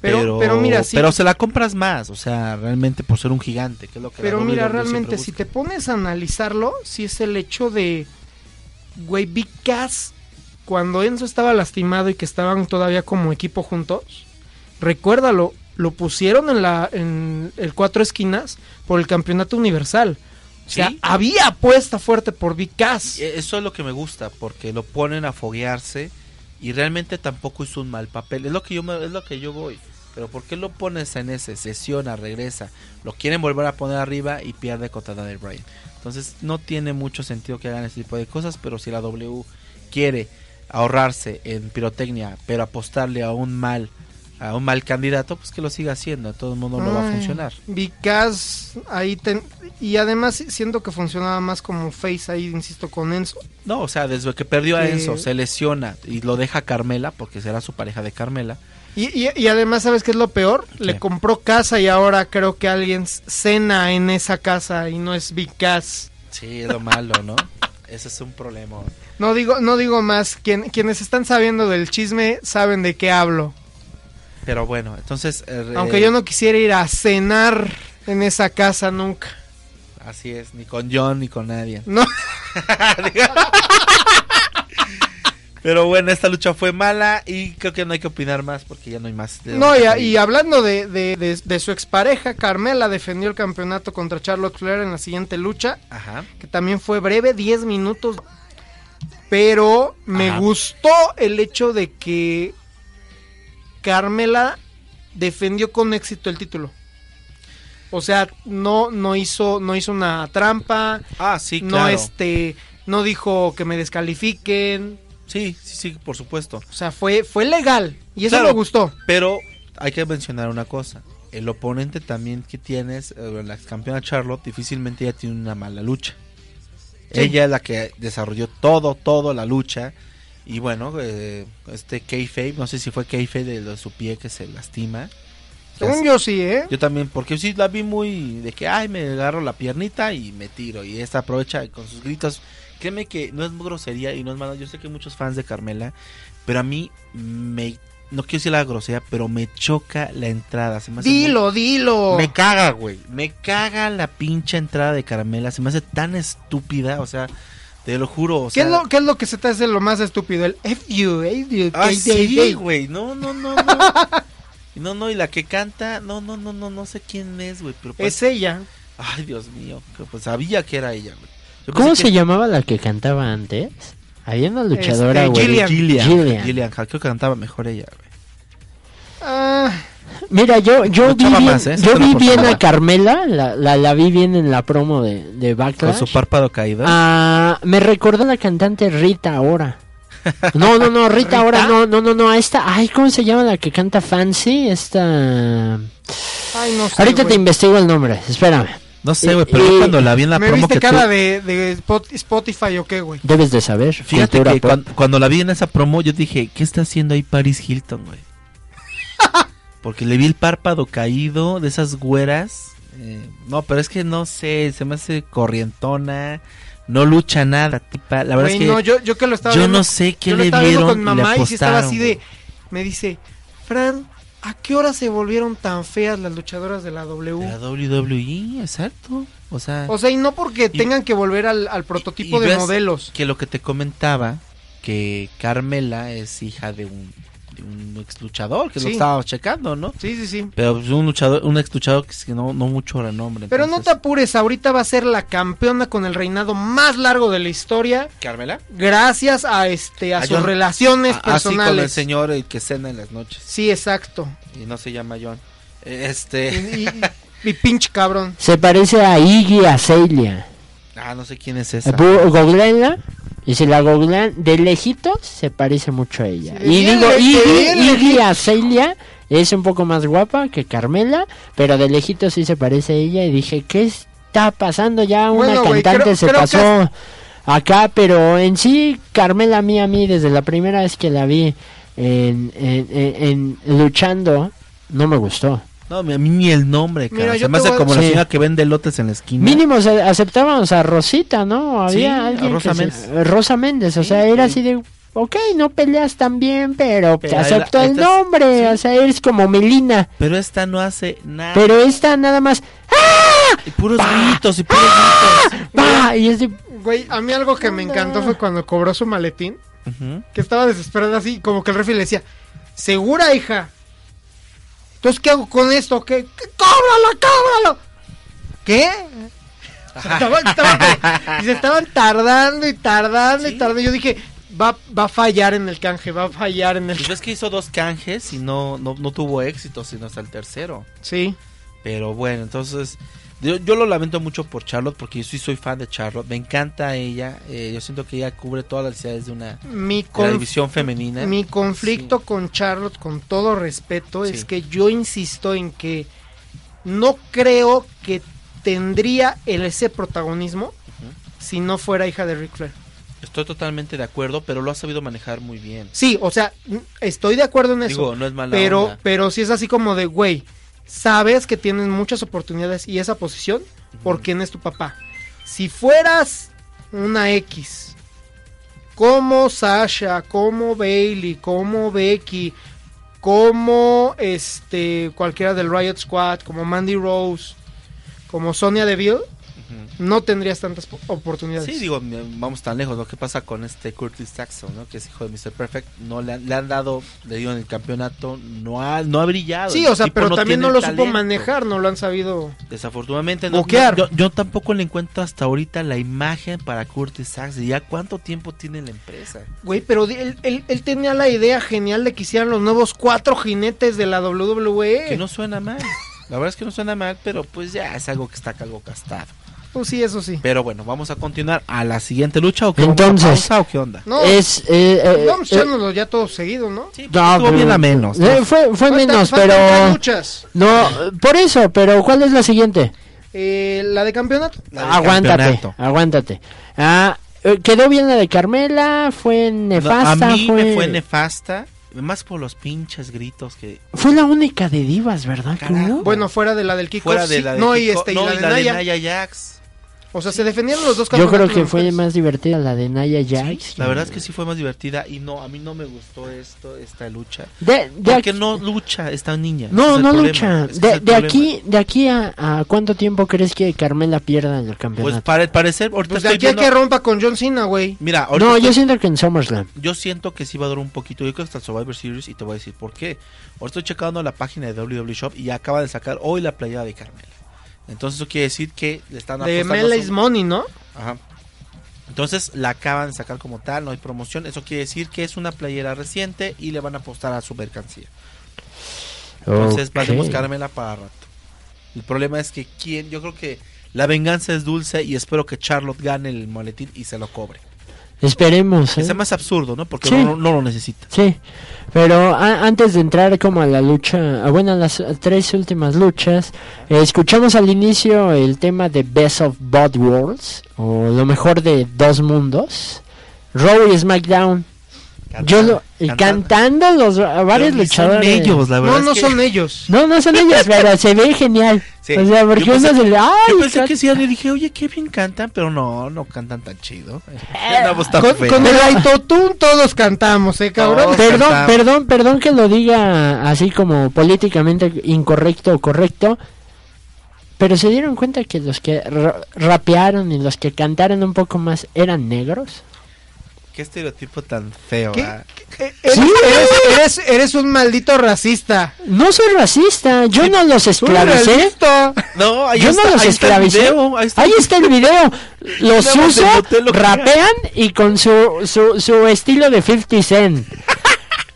pero pero, pero, mira, si pero te... se la compras más, o sea, realmente por ser un gigante, que es lo que pero mira, realmente si te pones a analizarlo, si es el hecho de güey, Big Cass cuando Enzo estaba lastimado y que estaban todavía como equipo juntos, recuérdalo, lo pusieron en la en el cuatro esquinas por el campeonato universal. ¿Sí? O sea, había apuesta fuerte por Big Cass. Eso es lo que me gusta, porque lo ponen a foguearse y realmente tampoco hizo un mal papel. Es lo que yo me, es lo que yo voy. Pero ¿por qué lo pones en ese? Sesiona, regresa. Lo quieren volver a poner arriba y pierde contra Daniel Bryan. Entonces no tiene mucho sentido que hagan ese tipo de cosas, pero si la W quiere ahorrarse en pirotecnia, pero apostarle a un mal a un mal candidato, pues que lo siga haciendo, a todo el mundo no va a funcionar. Big Cass, ahí ten... y además siento que funcionaba más como face ahí, insisto, con Enzo. No, o sea, desde que perdió a eh... Enzo, se lesiona y lo deja Carmela, porque será su pareja de Carmela. Y, y, y además, ¿sabes qué es lo peor? Okay. Le compró casa y ahora creo que alguien cena en esa casa y no es Big Cass. Sí, es lo malo, ¿no? Ese es un problema. No digo, no digo más, Quien, quienes están sabiendo del chisme saben de qué hablo. Pero bueno, entonces... Eh, Aunque yo no quisiera ir a cenar en esa casa nunca. Así es, ni con John ni con nadie. No. Pero bueno, esta lucha fue mala y creo que no hay que opinar más porque ya no hay más. De no, y, y hablando de, de, de, de su expareja, Carmela defendió el campeonato contra Charlotte Flair en la siguiente lucha. Ajá. Que también fue breve, diez minutos. Pero me Ajá. gustó el hecho de que... Carmela defendió con éxito el título. O sea, no no hizo no hizo una trampa. Ah, sí, claro. No este no dijo que me descalifiquen. Sí, sí, sí, por supuesto. O sea, fue fue legal y eso claro, me gustó. Pero hay que mencionar una cosa. El oponente también que tienes, la campeona Charlotte, difícilmente ella tiene una mala lucha. Sí. Ella es la que desarrolló todo todo la lucha. Y bueno, eh, este kayfabe, no sé si fue kayfabe de, de su pie que se lastima. Según Entonces, yo sí, ¿eh? Yo también, porque sí la vi muy de que, ay, me agarro la piernita y me tiro. Y esta aprovecha con sus gritos. Créeme que no es grosería y no es mala. Yo sé que hay muchos fans de Carmela, pero a mí me... No quiero decir la grosería, pero me choca la entrada. Se me hace dilo, muy... dilo. Me caga, güey. Me caga la pinche entrada de Carmela. Se me hace tan estúpida, o sea... Te lo juro, o ¿Qué, sea... es lo, ¿Qué es lo que se te hace lo más estúpido? El F you, F you, ah, sí, güey, no, no, no, no, no, no, y la que canta, no, no, no, no, no sé quién es, güey, pero... Pues... Es ella. Ay, Dios mío, pues sabía que era ella, güey. ¿Cómo se que... llamaba la que cantaba antes? Había una luchadora, güey. Este, Gillian. Gillian. Gillian, creo que cantaba mejor ella, güey. Ah... Mira, yo yo no vi bien, más, ¿eh? yo vi bien a Carmela, la, la la vi bien en la promo de, de Backlash. Con su párpado caído. Ah, me recordó a la cantante Rita Ora. No, no, no, Rita Ora, no, no, no, no, a esta, ay, ¿cómo se llama la que canta Fancy? Esta... Ay, no sé, Ahorita wey. te investigo el nombre, espérame. No sé, güey, pero eh, yo cuando la vi en la promo que ¿Me viste cara tú... de, de Spotify o qué, güey? Debes de saber. Fíjate que cuando, cuando la vi en esa promo yo dije, ¿qué está haciendo ahí Paris Hilton, güey? Porque le vi el párpado caído de esas güeras. Eh, no, pero es que no sé, se me hace corrientona. No lucha nada, tipa. La verdad wey, es que no, yo, yo que lo estaba yo viendo, no sé qué yo le dieron. Yo lo estaba viendo con mamá y sí estaba así de... me dice, Fran, ¿a qué hora se volvieron tan feas las luchadoras de la W? La W W E, exacto. O sea, o sea y no porque y, tengan que volver al, al prototipo y, y de modelos. Que lo que te comentaba, que Carmela es hija de un, de un ex luchador, que sí. Lo estábamos checando, ¿no? Sí, sí, sí. Pero pues, un luchador, un ex luchador que no, no mucho renombre. Pero entonces... no te apures, ahorita va a ser la campeona con el reinado más largo de la historia. ¿Carmela? Gracias a este a, a sus John, relaciones a, personales. Así con el señor el que cena en las noches. Sí, exacto. Y no se llama John. Este... Y, y... Mi pinche cabrón. Se parece a Iggy Azalea. Ah, no sé quién es esa. Googleenla. Y si la googlean de lejitos, se parece mucho a ella. Sí, y digo, Iggy, Iggy Azalea es un poco más guapa que Carmela. Pero de lejitos sí se parece a ella. Y dije, ¿qué está pasando? Ya una bueno, cantante wey, creo, se creo pasó es... acá. Pero en sí, Carmela a mí, a mí, desde la primera vez que la vi en, en, en, en luchando, no me gustó. No, a mí ni el nombre, cara. Mira, se me hace a... como sí. La señora que vende lotes en la esquina. Mínimo aceptábamos a Rosita, ¿no? Había sí, alguien a Rosa Méndez. Se... Rosa Méndez, sí, o sea, sí. Era así de... Ok, no peleas tan bien, pero, pero acepto la, el esta... nombre, sí. O sea, eres como Melina. Pero esta no hace nada. Pero esta nada más... ¡Ah! Y puros gritos, y puros gritos. ¡Ah! Y ese... Güey, a mí algo que me encantó fue cuando cobró su maletín, uh-huh. Que estaba desesperada así, como que el refi le decía, segura, hija. Entonces, ¿qué hago con esto? ¿Qué? ¡Cóbralo, cóbralo! ¿Qué? Estaban, estaban, y se estaban tardando y tardando ¿Sí? y tardando. Yo dije, va, va a fallar en el canje, va a fallar en el canje. Pues es que hizo dos canjes y no, no, no tuvo éxito, sino hasta el tercero. Sí. Pero bueno, entonces, yo, yo lo lamento mucho por Charlotte, porque yo sí soy fan de Charlotte. Me encanta ella. Eh, yo siento que ella cubre todas las necesidades de una mi conf- de la división femenina. Mi conflicto sí. con Charlotte, con todo respeto, sí. es que yo insisto en que no creo que tendría el, ese protagonismo uh-huh. si no fuera hija de Ric Flair. Estoy totalmente de acuerdo, pero lo ha sabido manejar muy bien. Sí, o sea, estoy de acuerdo en Digo, eso. No es mala pero, onda. Pero sí es así como de, güey... Sabes que tienes muchas oportunidades y esa posición por quién es tu papá. Si fueras una X, como Sasha, como Bailey, como Becky, como este cualquiera del Riot Squad, como Mandy Rose, como Sonya Deville, no tendrías tantas oportunidades. Sí, digo, vamos tan lejos. Lo que pasa con este Curtis Saxon, ¿no? Que es hijo de míster Perfect. No le han, le han dado, le dieron el campeonato. No ha, no ha brillado. Sí, o sea, pero no también no lo talento. Supo manejar. No lo han sabido. Desafortunadamente, no, no yo, yo tampoco le encuentro hasta ahorita la imagen para Curtis Saxon. ¿Ya cuánto tiempo tiene la empresa? Güey, pero él, él, él tenía la idea genial de que hicieran los nuevos cuatro jinetes de la W W E. Que no suena mal. La verdad es que no suena mal, pero pues ya es algo que está calvo castado. Pues sí, eso sí. Pero bueno, vamos a continuar a la siguiente lucha. ¿O qué, Entonces, pausa, ¿o qué onda? No, es, eh, eh, vamos echándolo eh, ya todo seguido, ¿no? Sí, no, estuvo bien a menos. ¿No? Eh, fue fue menos, pero... Luchas. No, por eso, pero ¿cuál es la siguiente? Eh, la de campeonato. La de aguántate, campeonato. aguántate. Ah, quedó bien la de Carmela, fue nefasta. No, a mí fue... me fue nefasta. Más por los pinches gritos que... Fue la única de divas, ¿verdad? Carajo. Bueno, fuera de la del Kiko. Fuera de la del no, Kiko. Y, este, y no, la y la de, la de Nia Jax. O sea, se defendieron los dos. Yo creo que fue más divertida la de Nia Jax. Sí, la verdad es que sí fue más divertida y no, a mí no me gustó esto, esta lucha. De, de Porque aquí... no lucha esta niña. No, no lucha. Es que de de aquí, de aquí a, a cuánto tiempo crees que Carmela pierda en el campeonato. Pues para el parecer, ahorita pues de aquí viendo... a que rompa con John Cena, güey. Mira, ahorita no, estoy... yo siento que en SummerSlam. Yo siento que sí va a durar un poquito. Yo creo que hasta el Survivor Series y te voy a decir por qué. Ahora estoy checando la página de W W E Shop y acaba de sacar hoy la playera de Carmela. Entonces eso quiere decir que le están apostando... De Mela is Money, ¿no? Ajá. Entonces la acaban de sacar como tal, no hay promoción. Eso quiere decir que es una playera reciente y le van a apostar a su mercancía. Entonces okay. va a buscármela para rato. El problema es que quién... Yo creo que la venganza es dulce y espero que Charlotte gane el maletín y se lo cobre. Esperemos. ¿eh? Es más absurdo, ¿no? Porque sí. no, no, no lo necesita. Sí, pero a, antes de entrar como a la lucha, a, bueno, a las tres últimas luchas, eh, escuchamos al inicio el tema de Best of Both Worlds, o lo mejor de dos mundos, Raw y SmackDown. Cantando, yo lo, y cantando, cantando los varios luchadores. Son ellos, la verdad. No, no es que... son ellos. No, no son ellos, pero se ve genial. Sí. O sea, porque yo pensé, uno se le. Ay, yo pensé can... que sí, le dije, oye, qué bien cantan, pero no, no cantan tan chido. Eh, tan con, con el autotune todos cantamos, ¿eh, cabrón? Todos perdón, cantamos. perdón, perdón que lo diga así como políticamente incorrecto o correcto. Pero se dieron cuenta que los que ra rapearon y los que cantaron un poco más eran negros. Qué estereotipo tan feo. ¿Qué? ¿Qué? ¿Eres, sí, eres, eres, eres un maldito racista. No soy racista, yo no los esclavicé. No, ahí yo está, no los ahí esclavicé. Está el video, ahí, está. ahí está el video. Los no, uso, lo rapean y con su, su, su estilo de fifty cent.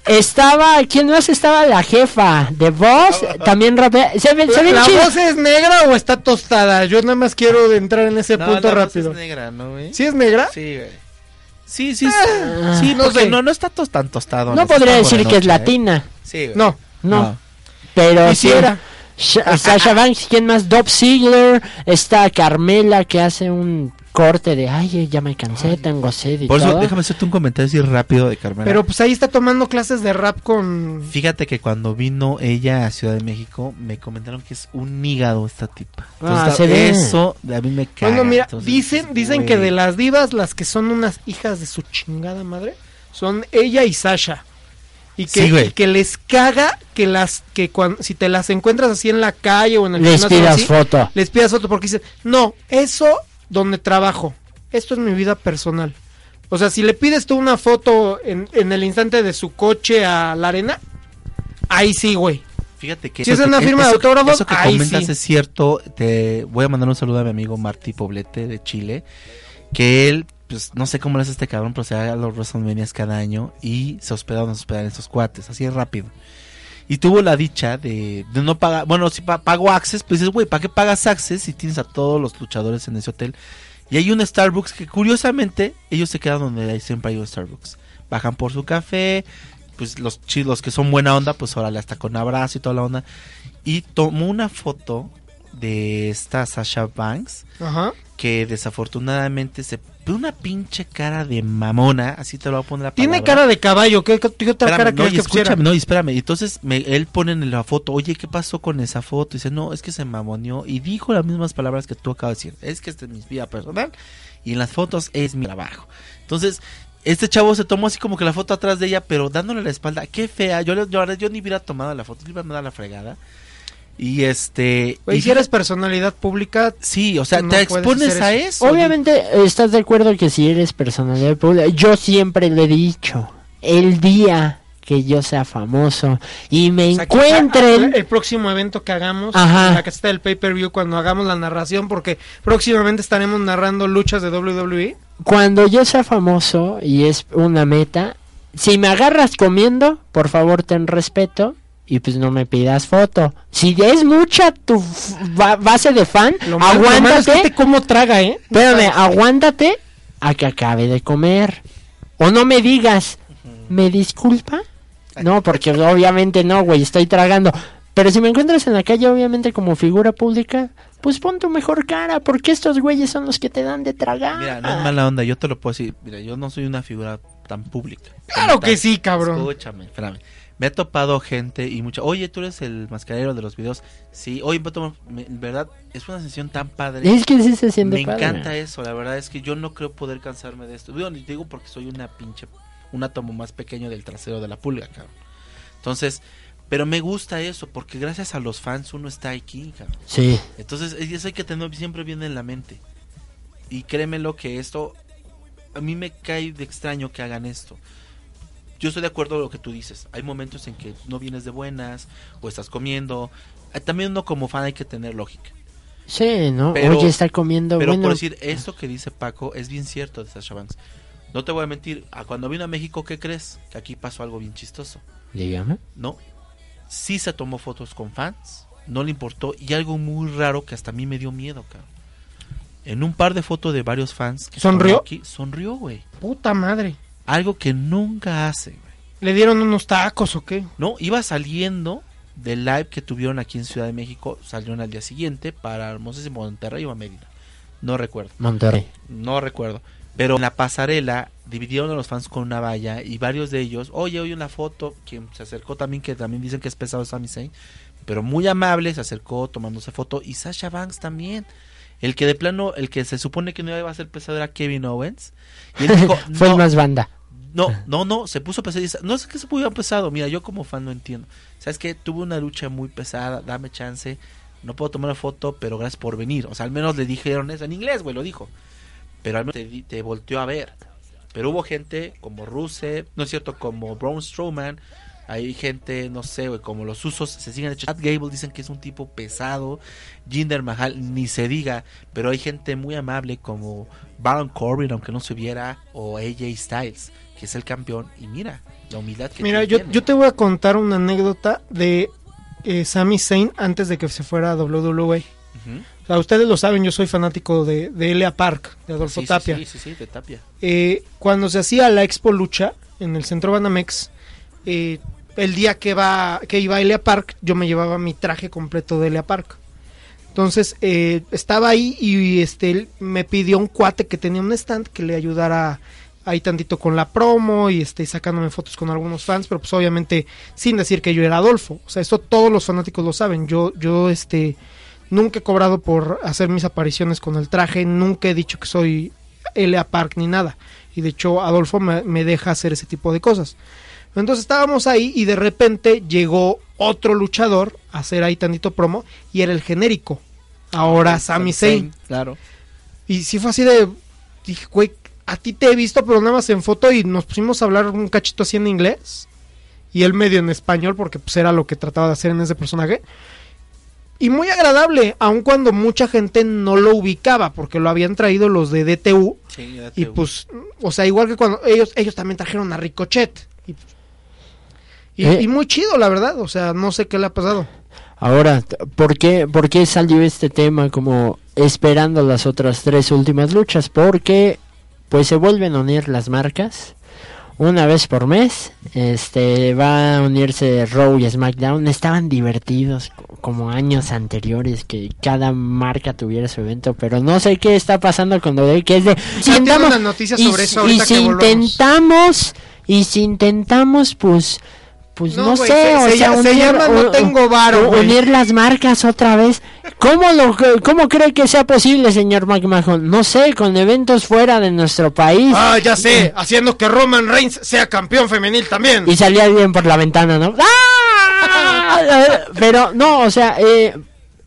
Estaba, ¿quién más estaba? La jefa de voz, también rapea. ¿Se ven, se ven ¿La chido? voz es negra o está tostada? Yo nada más quiero entrar en ese no, punto la rápido. Voz es negra, ¿no, güey? ¿Sí es negra? Sí, güey. Sí, sí, ah, sí, no porque sé. no no está tos, tan tostado. No podría decir noche, que es latina. ¿Eh? Sí, güey. No, no, no. Pero sí era. Sasha Banks, ¿quién más? Dob Ziggler, está Carmela que hace un corte de, ay, ya me cansé, ay, tengo sed y por todo. Eso, déjame hacerte un comentario así rápido de Carmela. Pero pues ahí está tomando clases de rap con... Fíjate que cuando vino ella a Ciudad de México, me comentaron que es un hígado esta tipa. Ah, Entonces, se eso ve. a mí me cae. Bueno, mira, Entonces, dicen, dicen que de las divas, las que son unas hijas de su chingada madre, son ella y Sasha. Y que, sí, y que les caga que las que cuando si te las encuentras así en la calle o en el les gimnasio, pidas así, foto. Les pidas foto porque dicen, no, eso donde trabajo, esto es mi vida personal. O sea, si le pides tú una foto en, en el instante de su coche a la arena, ahí sí, güey. Fíjate que... Si es una firma de autógrafo, eso que comentas es cierto. Te voy a mandar un saludo a mi amigo Martí Poblete de Chile, que él... pues no sé cómo lo hace este cabrón, pero se haga los WrestleManias cada año y se hospedaron, se hospedaron estos cuates, así es rápido. Y tuvo la dicha de, de no pagar, bueno, si pa, pagó Access, pues dices, güey, ¿para qué pagas Access si tienes a todos los luchadores en ese hotel? Y hay un Starbucks que curiosamente ellos se quedan donde siempre hay un Starbucks. Bajan por su café, pues los chilos que son buena onda, pues órale, hasta con abrazo y toda la onda. Y tomó una foto de esta Sasha Banks, ajá, que desafortunadamente se... una pinche cara de mamona, así te lo voy a poner la palabra. Tiene cara de caballo, ¿qué, qué, qué otra espérame, cara no, crees que escúchame, no, y espérame, entonces me, él pone en la foto, oye, ¿qué pasó con esa foto? Y dice, no, es que se mamoneó y dijo las mismas palabras que tú acabas de decir, es que esta es mi vida personal y en las fotos es mi trabajo. Entonces, este chavo se tomó así como que la foto atrás de ella, pero dándole la espalda, qué fea, yo, yo, yo, yo ni hubiera tomado la foto, le iba a dar la fregada. Y este... Wey, y si eres personalidad pública... Sí, o sea, no te expones a eso. Obviamente, ¿estás de acuerdo que si eres personalidad pública? Yo siempre le he dicho, el día que yo sea famoso y me o sea, encuentren... El próximo evento que hagamos, ajá, la caseta del pay-per-view, cuando hagamos la narración, porque próximamente estaremos narrando luchas de doble u doble u e. Cuando yo sea famoso, y es una meta, si me agarras comiendo, por favor ten respeto. Y pues no me pidas foto. Si es mucha tu base de fan, lo malo, aguántate. Lo malo es que te como traga, ¿eh? Espérame, aguántate a que acabe de comer. O no me digas, ¿me disculpa? No, porque obviamente no, güey, estoy tragando. Pero si me encuentras en la calle, obviamente como figura pública, pues pon tu mejor cara, porque estos güeyes son los que te dan de tragar. Mira, no es mala onda, yo te lo puedo decir. Mira, yo no soy una figura tan pública. Claro que sí, cabrón. Escúchame, espérame. Me ha topado gente y mucha... Oye, tú eres el mascarero de los videos. Sí, oye, en verdad, es una sesión tan padre. Es que sí se siente padre. Me encanta eso, la verdad es que yo no creo poder cansarme de esto. Yo les digo porque soy una pinche... un átomo más pequeño del trasero de la pulga, cabrón. Entonces, pero me gusta eso, porque gracias a los fans uno está aquí, cabrón. Sí. Entonces, eso hay que tener siempre bien en la mente. Y créemelo que esto... a mí me cae de extraño que hagan esto. Yo estoy de acuerdo con lo que tú dices. Hay momentos en que no vienes de buenas o estás comiendo. También uno como fan hay que tener lógica. Sí, ¿no? Pero, oye, está comiendo. Pero bueno, por decir, esto que dice Paco es bien cierto de Sasha Banks. No te voy a mentir. Cuando vino a México, ¿qué crees? Que aquí pasó algo bien chistoso. Dígame. No. Sí se tomó fotos con fans. No le importó. Y algo muy raro que hasta a mí me dio miedo, cabrón. En un par de fotos de varios fans. Que ¿Sonrió? Aquí, sonrió, güey. Puta madre. Algo que nunca hace, güey. ¿Le dieron unos tacos o qué? No, iba saliendo del live que tuvieron aquí en Ciudad de México. Salieron al día siguiente para, no sé si Monterrey o a Mérida. No recuerdo. Monterrey. No recuerdo. Pero en la pasarela dividieron a los fans con una valla y varios de ellos, oye, oye una foto, quien se acercó también, que también dicen que es pesado Sami Zayn, pero muy amable, se acercó tomándose foto, y Sasha Banks también. El que de plano, el que se supone que no iba a ser pesado era Kevin Owens. Y él dijo, fue no, más banda. No, no, no, se puso pesado. No es que se puso pesado, mira, yo como fan no entiendo. ¿Sabes qué? Tuve una lucha muy pesada, dame chance, no puedo tomar la foto, pero gracias por venir. O sea, al menos le dijeron eso en inglés, güey, lo dijo. Pero al menos te, te volteó a ver. Pero hubo gente como Rusev, no es cierto, como Braun Strowman. Hay gente, no sé, güey, como los usos se siguen hechos. Chad Gable dicen que es un tipo pesado. Jinder Mahal, ni se diga. Pero hay gente muy amable como Baron Corbin, aunque no se viera. O A J Styles, que es el campeón. Y mira, la humildad que mira, tiene. Mira, yo, yo te voy a contar una anécdota de eh, Sami Zayn antes de que se fuera a W W E. Uh-huh. O sea, ustedes lo saben, yo soy fanático de, de Elia Park, de Adolfo sí, Tapia. Sí, sí, sí, de Tapia. Eh, cuando se hacía la Expo Lucha en el Centro Banamex... Eh, el día que va que iba a Elia Park, yo me llevaba mi traje completo de Elia Park. Entonces, eh, estaba ahí y, y este me pidió un cuate que tenía un stand que le ayudara ahí tantito con la promo y este sacándome fotos con algunos fans, pero pues obviamente sin decir que yo era Adolfo. O sea, esto todos los fanáticos lo saben. Yo yo este nunca he cobrado por hacer mis apariciones con el traje, nunca he dicho que soy Elia Park ni nada. Y de hecho, Adolfo me, me deja hacer ese tipo de cosas. Entonces estábamos ahí y de repente llegó otro luchador a hacer ahí tantito promo y era el genérico. Ahora Sami Zayn. Claro. Y sí fue así de, dije, güey, a ti te he visto pero nada más en foto, y nos pusimos a hablar un cachito así en inglés y él medio en español porque pues era lo que trataba de hacer en ese personaje. Y muy agradable, aun cuando mucha gente no lo ubicaba, porque lo habían traído los de D T U. Sí, D T U. Y pues, o sea, igual que cuando ellos, ellos también trajeron a Ricochet. Y pues, Y, eh, y muy chido, la verdad, o sea, no sé qué le ha pasado. Ahora, ¿por qué, por qué salió este tema como esperando las otras tres últimas luchas? Porque pues se vuelven a unir las marcas una vez por mes. Este va a unirse Raw y SmackDown. Estaban divertidos como años anteriores que cada marca tuviera su evento, pero no sé qué está pasando con lo de que es de si intentamos, una noticia sobre y, eso ahorita y si que intentamos y si intentamos pues Pues no, no wey, sé, se, o sea, se unir, llama no tengo varo, unir las marcas otra vez. ¿Cómo lo, cómo cree que sea posible, señor McMahon? No sé, con eventos fuera de nuestro país. Ah, ya sé, haciendo que Roman Reigns sea campeón femenil también. Y salía bien por la ventana, ¿no? ¡Ah! Pero no, o sea, eh,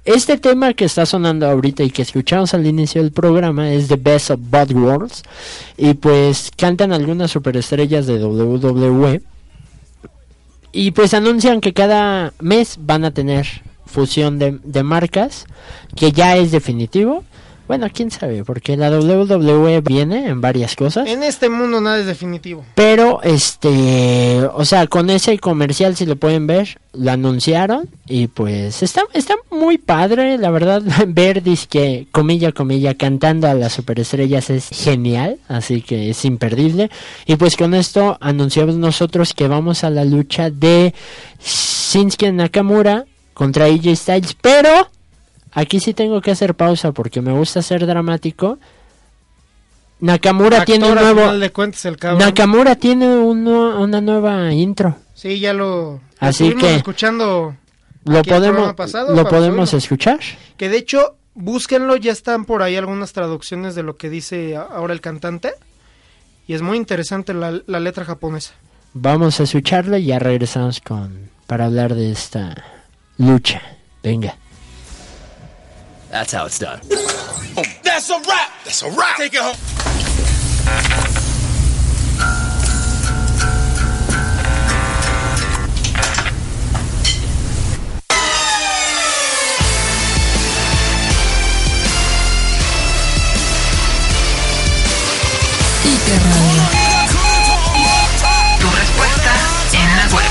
este tema que está sonando ahorita y que escuchamos al inicio del programa es The Best of Bad Worlds. Y pues cantan algunas superestrellas de W W E. Y pues anuncian que cada mes van a tener fusión de, de marcas, que ya es definitivo. Bueno, quién sabe, porque la W W E viene en varias cosas. En este mundo nada es definitivo. Pero, este, o sea, con ese comercial, si lo pueden ver, lo anunciaron. Y pues está, está muy padre, la verdad, ver disque, comilla, comilla, cantando a las superestrellas es genial. Así que es imperdible. Y pues con esto anunciamos nosotros que vamos a la lucha de Shinsuke Nakamura contra A J Styles, pero... aquí sí tengo que hacer pausa porque me gusta ser dramático. Nakamura tiene un nuevo cuentas, el Nakamura tiene un, una nueva intro. Sí, ya lo así que escuchando lo podemos pasado, lo podemos subirlo. Escuchar. Que de hecho, búsquenlo, ya están por ahí algunas traducciones de lo que dice ahora el cantante y es muy interesante la, la letra japonesa. Vamos a escucharlo y ya regresamos con para hablar de esta lucha. Venga. That's how it's done. Boom. That's a wrap. That's a wrap. Take it home. Tu respuesta en la web.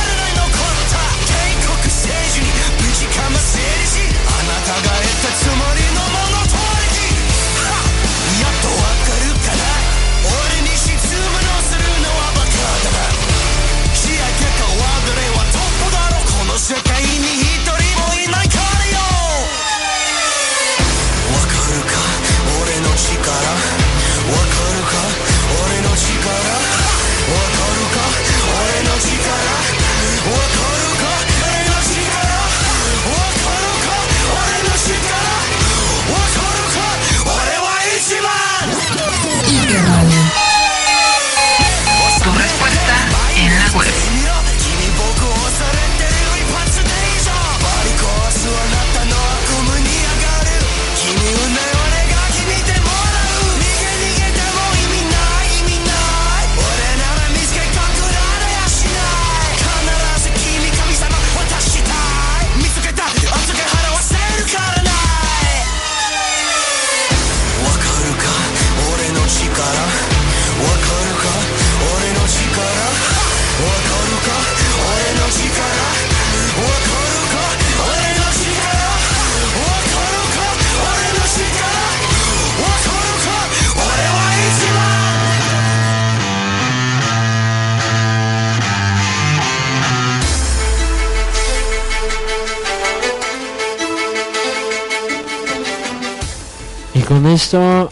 con esto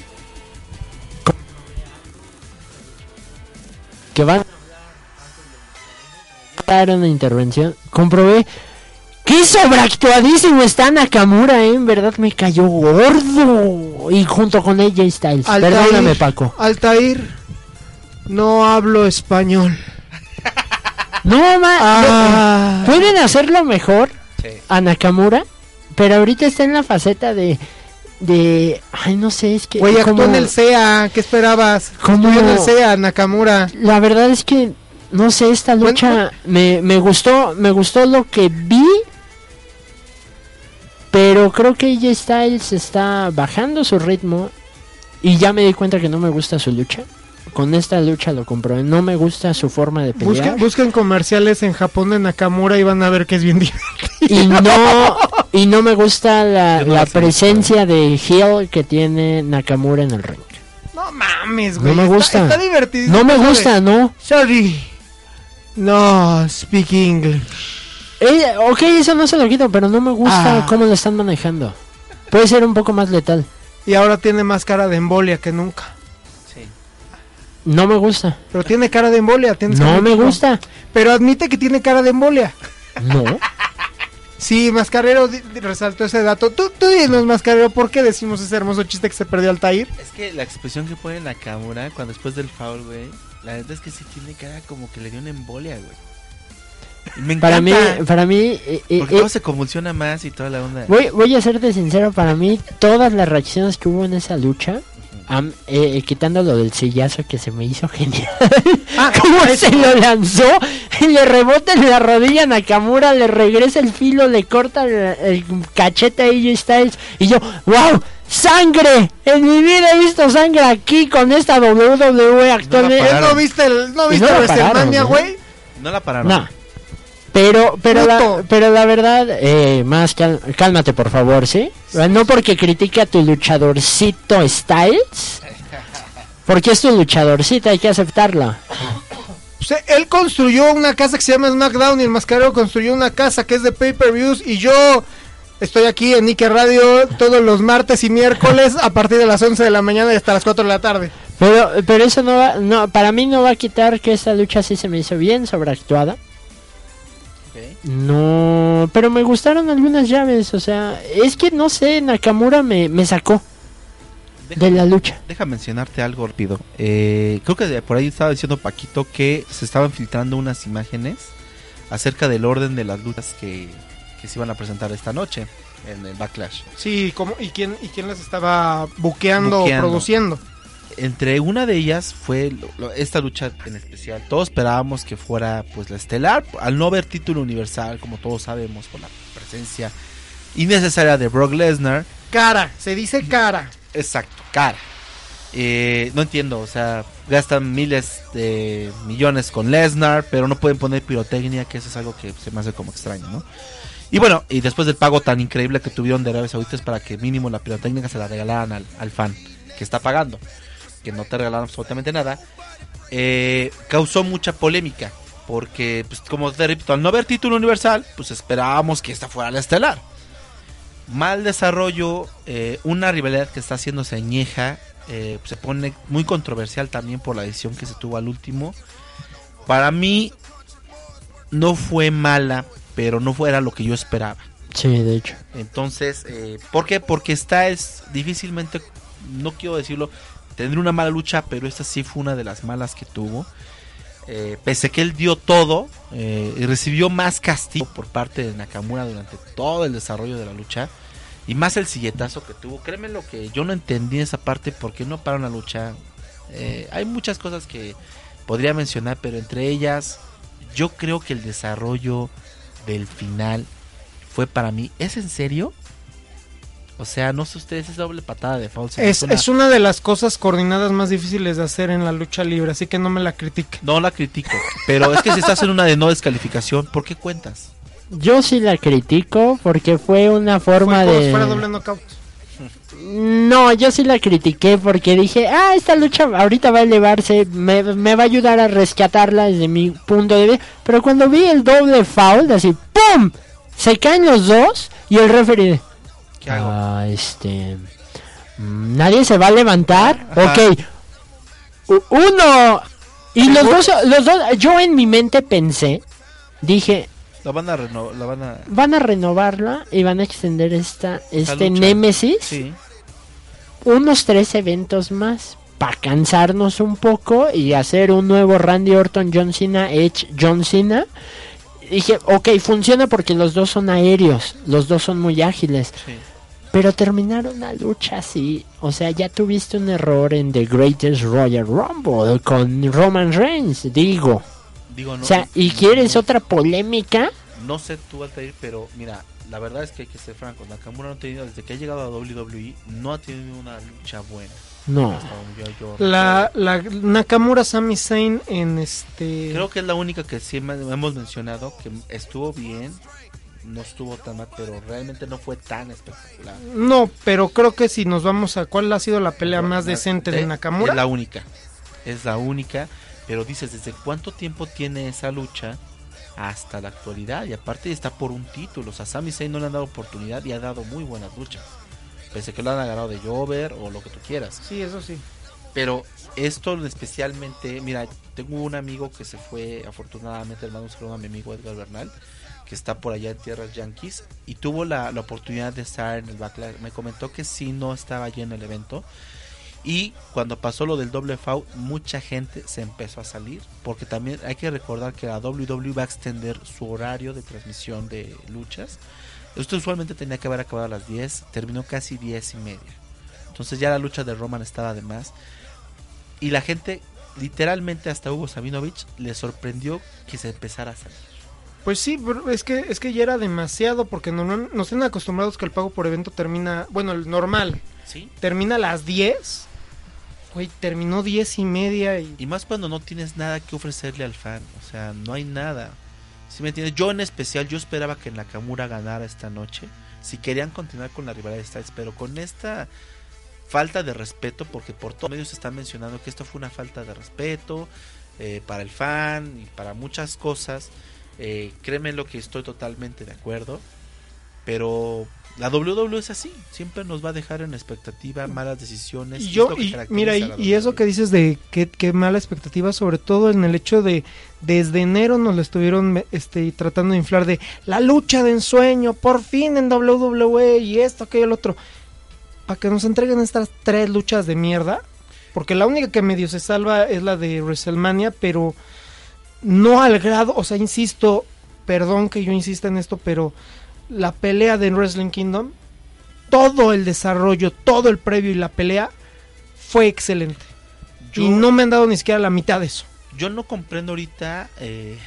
que van a hablar una intervención, comprobé que sobreactuadísimo está Nakamura, ¿eh? En verdad me cayó gordo. Y junto con A J Styles. Altair, perdóname, Paco. Altair, no hablo español. No, ma. Ah. Pueden hacerlo mejor sí. a Nakamura, pero ahorita está en la faceta de... de... ay, no sé, es que... Güey, actuó en el S E A, ¿qué esperabas? Como en el S E A, Nakamura. La verdad es que, no sé, esta lucha... Bueno, me, me gustó, me gustó lo que vi... pero creo que A J Styles está bajando su ritmo y ya me di cuenta que no me gusta su lucha. Con esta lucha lo comprobé, no me gusta su forma de pelear. Busca, buscan comerciales en Japón de Nakamura y van a ver que es bien divertido. Y no, y no me gusta la, no la presencia de heel que tiene Nakamura en el ring. No mames, güey. No me gusta. Está, está divertidísimo. No me gusta, ¿no? Sorry. No, speak English. Eh, ok, eso no se lo quito, pero no me gusta ah. cómo lo están manejando. Puede ser un poco más letal. Y ahora tiene más cara de embolia que nunca. Sí. No me gusta. Pero tiene cara de embolia. ¿Tienes no me gusta. Pero admite que tiene cara de embolia. No. Sí, Mascarero resaltó ese dato. Tú, tú dinos, Mascarero, ¿por qué decimos ese hermoso chiste que se perdió Altair? Es que la expresión que pone Nakamura cuando después del foul, güey, la verdad es que sí tiene cara como que le dio una embolia, güey. Me encanta. Para mí, para mí eh, porque eh, todo eh, se convulsiona más y toda la onda. Voy, voy a serte sincero, para mí todas las reacciones que hubo en esa lucha, uh-huh. um, eh, quitando lo del sillazo que se me hizo genial. Ah, ¿cómo se lo lanzó? Le rebota en la rodilla a Nakamura, le regresa el filo, le corta el, el cachete a A J Styles y yo, wow, sangre, en mi vida he visto sangre aquí con esta W W E actualmente. No, ¿No viste el, no viste no WrestleMania, güey? No la pararon. No. Pero pero la, pero la verdad, eh, más cal, cálmate por favor, ¿sí? No porque critique a tu luchadorcito Styles, porque es tu luchadorcita, hay que aceptarla. Pues él construyó una casa que se llama SmackDown y el Mascarero construyó una casa que es de pay-per-views y yo estoy aquí en Ike Radio todos los martes y miércoles a partir de las once de la mañana y hasta las cuatro de la tarde. Pero pero eso no va, no, para mí no va a quitar que esta lucha sí se me hizo bien sobreactuada. No, pero me gustaron algunas llaves, o sea, es que no sé, Nakamura me, me sacó déjame, de la lucha. Deja mencionarte algo rápido. Eh, creo que por ahí estaba diciendo Paquito que se estaban filtrando unas imágenes acerca del orden de las luchas que, que se iban a presentar esta noche en el Backlash. Sí, ¿cómo? ¿Y quién, y quién las estaba buqueando, buqueando. o produciendo? Entre una de ellas fue lo, lo, esta lucha en especial. Todos esperábamos que fuera pues la estelar, al no haber título universal, como todos sabemos, con la presencia innecesaria de Brock Lesnar. Cara, se dice cara. Exacto, cara. Eh, no entiendo, o sea, gastan miles de millones con Lesnar, pero no pueden poner pirotecnia, que eso es algo que se me hace como extraño, ¿no? Y bueno, y después del pago tan increíble que tuvieron de Arabia Saudita es para que mínimo la pirotecnia se la regalaran al, al fan que está pagando. Que no te regalaron absolutamente nada, eh, causó mucha polémica, porque, pues, como te repito, al no haber título universal, pues esperábamos que esta fuera la estelar. Mal desarrollo, eh, una rivalidad que está haciéndose añeja, eh, se pone muy controversial también por la decisión que se tuvo al último. Para mí, no fue mala, pero no fuera lo que yo esperaba. Sí, de hecho. Entonces, eh, ¿por qué? Porque esta es difícilmente, no quiero decirlo, tendré una mala lucha, pero esta sí fue una de las malas que tuvo. Eh, pese que él dio todo eh, y recibió más castigo por parte de Nakamura durante todo el desarrollo de la lucha. Y más el silletazo que tuvo. Créeme lo que yo no entendí esa parte porque no paró la lucha. Eh, hay muchas cosas que podría mencionar, pero entre ellas yo creo que el desarrollo del final fue para mí. ¿Es en serio? O sea, no sé ustedes, es doble patada de foul. Es, una... es una de las cosas coordinadas más difíciles de hacer en la lucha libre, así que no me la critiquen. No la critico, pero es que si estás en una de no descalificación, ¿por qué cuentas? Yo sí la critico porque fue una forma fue de... fuera doble knockout. No, yo sí la critiqué porque dije, ah, esta lucha ahorita va a elevarse, me, me va a ayudar a rescatarla desde mi punto de vista. Pero cuando vi el doble foul, así, ¡pum! Se caen los dos y el referee... Ah, este Nadie se va a levantar. Ajá. Ok. U- uno. Y ¿sí? los dos, los dos, yo en mi mente pensé, dije... La van a renovar, la van a... Van a renovarla y van a extender esta, este Némesis. Sí. Unos tres eventos más para cansarnos un poco y hacer un nuevo Randy Orton, John Cena, Edge, John Cena. Dije, ok, funciona porque los dos son aéreos, los dos son muy ágiles. Sí. Pero terminaron la lucha así. O sea, ya tuviste un error en The Greatest Royal Rumble con Roman Reigns, digo. Digo no, o sea, ¿y no, quieres no, otra polémica? No sé tú, Altair, pero mira, la verdad es que hay que ser franco. Nakamura no ha tenido, desde que ha llegado a W W E, no ha tenido una lucha buena. No. Yo, yo, la, la Nakamura Sami Zayn en este... Creo que es la única que sí hemos mencionado que estuvo bien. No estuvo tan mal, pero realmente no fue tan espectacular. No, pero creo que si nos vamos a... ¿Cuál ha sido la pelea no, más no, decente de, de Nakamura? Es la única. Es la única. Pero dices, ¿desde cuánto tiempo tiene esa lucha hasta la actualidad? Y aparte está por un título. O sea, Sami Zayn no le han dado oportunidad y ha dado muy buenas luchas. Pese que lo han agarrado de Jover o lo que tú quieras. Sí, eso sí. Pero esto especialmente... Mira, tengo un amigo que se fue, afortunadamente, hermano, se llama mi amigo Edgar Bernal, que está por allá en tierras yanquis, y tuvo la, la oportunidad de estar en el Backlash. Me comentó que sí, no estaba allí en el evento, y cuando pasó lo del doble foul, mucha gente se empezó a salir, porque también hay que recordar que la W W E va a extender su horario de transmisión de luchas. Esto usualmente tenía que haber acabado a las diez, terminó casi diez y media, entonces ya la lucha de Roman estaba de más, y la gente, literalmente hasta Hugo Savinovich, le sorprendió que se empezara a salir. Pues sí, es que es que ya era demasiado, porque no, no, nos tienen acostumbrados que el pago por evento termina, bueno, el normal, ¿sí? Termina a las diez, güey, terminó diez y media. Y... y más cuando no tienes nada que ofrecerle al fan, o sea, no hay nada, ¿sí me entiendes? Yo en especial, yo esperaba que Nakamura ganara esta noche, si querían continuar con la rivalidad de Styles, pero con esta falta de respeto, porque por todos medios están mencionando que esto fue una falta de respeto eh, para el fan y para muchas cosas. Eh, créeme lo que estoy totalmente de acuerdo, pero la W W E es así, siempre nos va a dejar en expectativa, malas decisiones. Y yo, y mira, y, y eso que dices de que, que mala expectativa, sobre todo en el hecho de desde enero nos lo estuvieron este, tratando de inflar de la lucha de ensueño, por fin en W W E y esto, aquello, el otro, para que nos entreguen estas tres luchas de mierda, porque la única que medio se salva es la de WrestleMania, pero no al grado, o sea, insisto, perdón que yo insista en esto, pero la pelea de Wrestling Kingdom, todo el desarrollo, todo el previo y la pelea fue excelente. Yo, y no me han dado ni siquiera la mitad de eso. Yo no comprendo ahorita eh,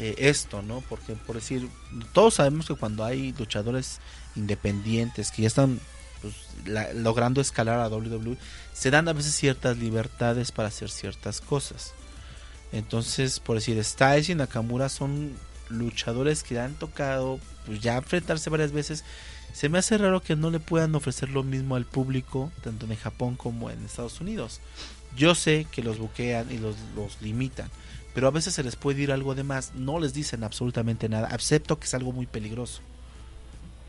eh, esto, ¿no? Porque, por decir, todos sabemos que cuando hay luchadores independientes que ya están pues, la, logrando escalar a W W E, se dan a veces ciertas libertades para hacer ciertas cosas. Entonces, por decir, Styles y Nakamura son luchadores que han tocado pues ya enfrentarse varias veces. Se me hace raro que no le puedan ofrecer lo mismo al público, tanto en Japón como en Estados Unidos. Yo sé que los buquean y los, los limitan, pero a veces se les puede ir algo de más. No les dicen absolutamente nada, excepto que es algo muy peligroso,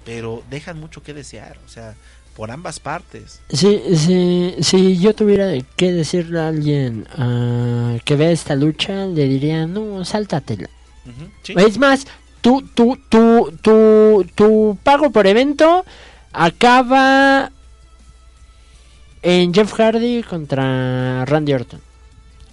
pero dejan mucho que desear, o sea, por ambas partes. Sí, sí, si yo tuviera que decirle a alguien uh, que vea esta lucha, le diría, no, sáltatela. Uh-huh, ¿sí? Es más, tu, tu, tu, tu, tu pago por evento acaba en Jeff Hardy contra Randy Orton.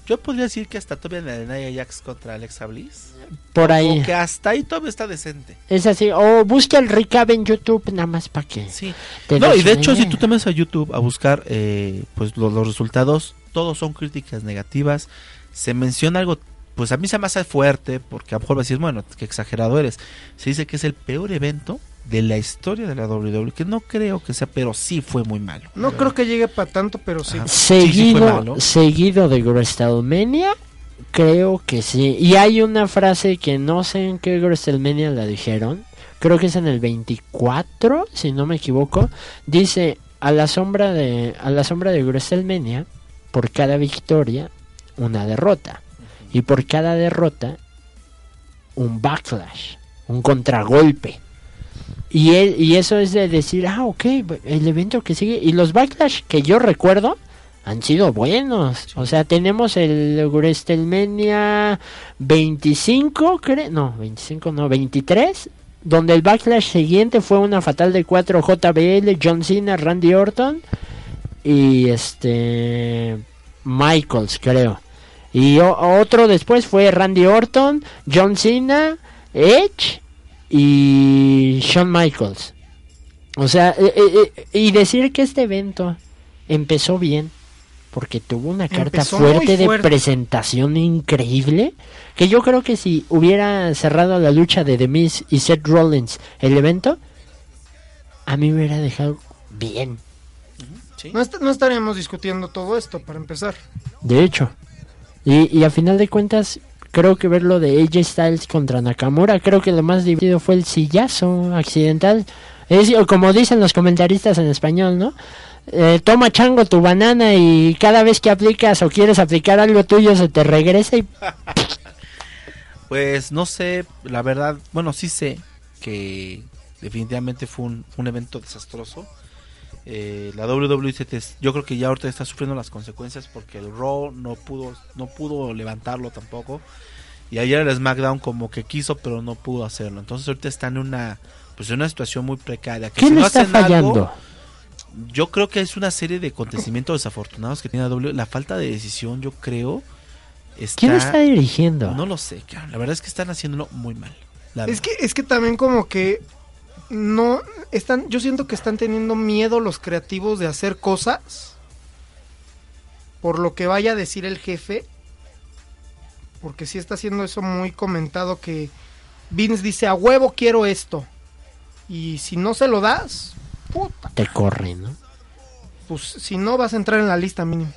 Yo podría decir que hasta todavía en la Nia Jax contra Alexa Bliss. Por ahí. Porque hasta ahí todavía está decente. Es así. O busca el recap en YouTube nada más para que... Sí. No, y de hecho idea. Si tú te metes a YouTube a buscar eh, pues lo, los resultados, todos son críticas negativas. Se menciona algo, pues a mí se me hace fuerte, porque a lo mejor vas a decir, bueno, qué exagerado eres. Se dice que es el peor evento de la historia de la W W E, que no creo que sea, pero sí fue muy malo. No creo que llegue para tanto, pero sí. Ajá. Seguido, sí, sí seguido de WrestleMania, creo que sí. Y hay una frase que no sé en qué WrestleMania la dijeron, creo que es en el veinticuatro, si no me equivoco. Dice, a la sombra de a la sombra de WrestleMania, por cada victoria, una derrota. Y por cada derrota, un backlash, un contragolpe. Y, él, y eso es de decir, ah, ok, el evento que sigue. Y los Backlash que yo recuerdo han sido buenos. Sí. O sea, tenemos el WrestleMania veinticinco, creo. No, veinticinco, no, veintitrés. Donde el Backlash siguiente fue una fatal de cuatro, J B L, John Cena, Randy Orton y este Michaels, creo. Y o, otro después fue Randy Orton, John Cena, Edge y Shawn Michaels. O sea, eh, eh, y decir que este evento empezó bien, porque tuvo una carta fuerte, fuerte de presentación increíble, que yo creo que si hubiera cerrado la lucha de The Miz y Seth Rollins el evento, a mí me hubiera dejado bien. ¿Sí? No, est- no estaríamos discutiendo todo esto, para empezar. De hecho, y, y a final de cuentas, creo que ver lo de A J Styles contra Nakamura, creo que lo más divertido fue el sillazo accidental. Es como dicen los comentaristas en español, ¿no? Eh, toma chango tu banana y cada vez que aplicas o quieres aplicar algo tuyo se te regresa y... Pues no sé, la verdad, bueno, sí sé que definitivamente fue un, un evento desastroso. Eh, la W W E yo creo que ya ahorita está sufriendo las consecuencias porque el Raw no pudo no pudo levantarlo tampoco, y ayer el SmackDown como que quiso pero no pudo hacerlo. Entonces ahorita está en una, pues, una situación muy precaria que ¿quién si no está hacen fallando? Algo, yo creo que es una serie de acontecimientos desafortunados que tiene la W W E, la falta de decisión, yo creo está, ¿quién está dirigiendo? No lo sé, claro, la verdad es que están haciéndolo muy mal. Es que, es que también como que no están, yo siento que están teniendo miedo los creativos de hacer cosas por lo que vaya a decir el jefe, porque sí está siendo eso muy comentado, que Vince dice a huevo quiero esto y si no se lo das, puta, te corre, ¿no? Pues si no vas a entrar en la lista mínimo.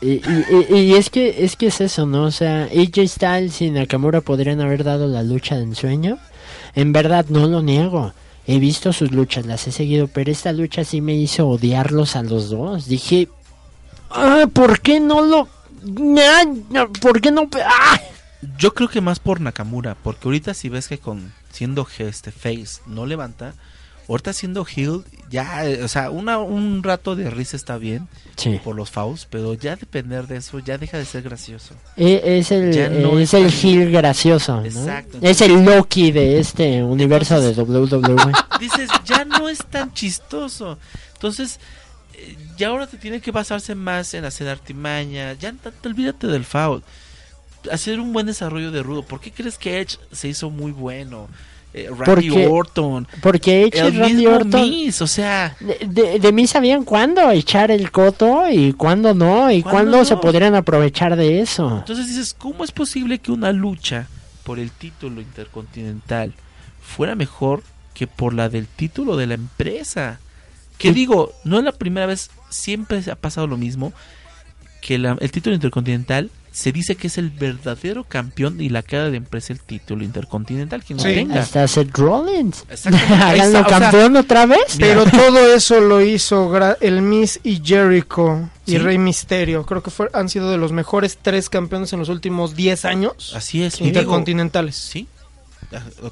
Y, y, y, y es que es que es eso, ¿no? O sea, A J Styles y Nakamura podrían haber dado la lucha de ensueño, en verdad no lo niego. He visto sus luchas, las he seguido, pero esta lucha sí me hizo odiarlos a los dos. Dije, ah, ¿por qué no lo...? ¿Por qué no...? ¡Ah! Yo creo que más por Nakamura, porque ahorita si ves que con siendo este face no levanta, ahorita siendo heel, ya, o sea, una, un rato de risa está bien, sí, por los faus, pero ya depender de eso, ya deja de ser gracioso. Es el, no es, es el heel gracioso, ¿no? Exacto. Es el Loki de este universo. Entonces, de W W E. Dices, ya no es tan chistoso. Entonces, ya ahora te tiene que basarse más en hacer artimaña, ya te, te olvídate del foul. Hacer un buen desarrollo de rudo. ¿Por qué crees que Edge se hizo muy bueno? Eh, Randy porque, Orton, porque Edge y Randy Orton, Miz, o sea, de, de, de mí sabían cuándo echar el coto y cuándo no, y cuándo, cuándo no se podrían aprovechar de eso. Entonces dices, ¿cómo es posible que una lucha por el título intercontinental fuera mejor que por la del título de la empresa? Que ¿qué? Digo, no es la primera vez, siempre ha pasado lo mismo, que la, el título intercontinental se dice que es el verdadero campeón y la cara de empresa el título intercontinental, quien sí lo tenga. Hasta Seth Rollins. Háganlo campeón, o sea, otra vez. Pero mira, todo eso lo hizo el Miz y Jericho, ¿sí? Y Rey Misterio. Creo que fue, han sido de los mejores tres campeones en los últimos diez años. Así es. Intercontinentales. Sí,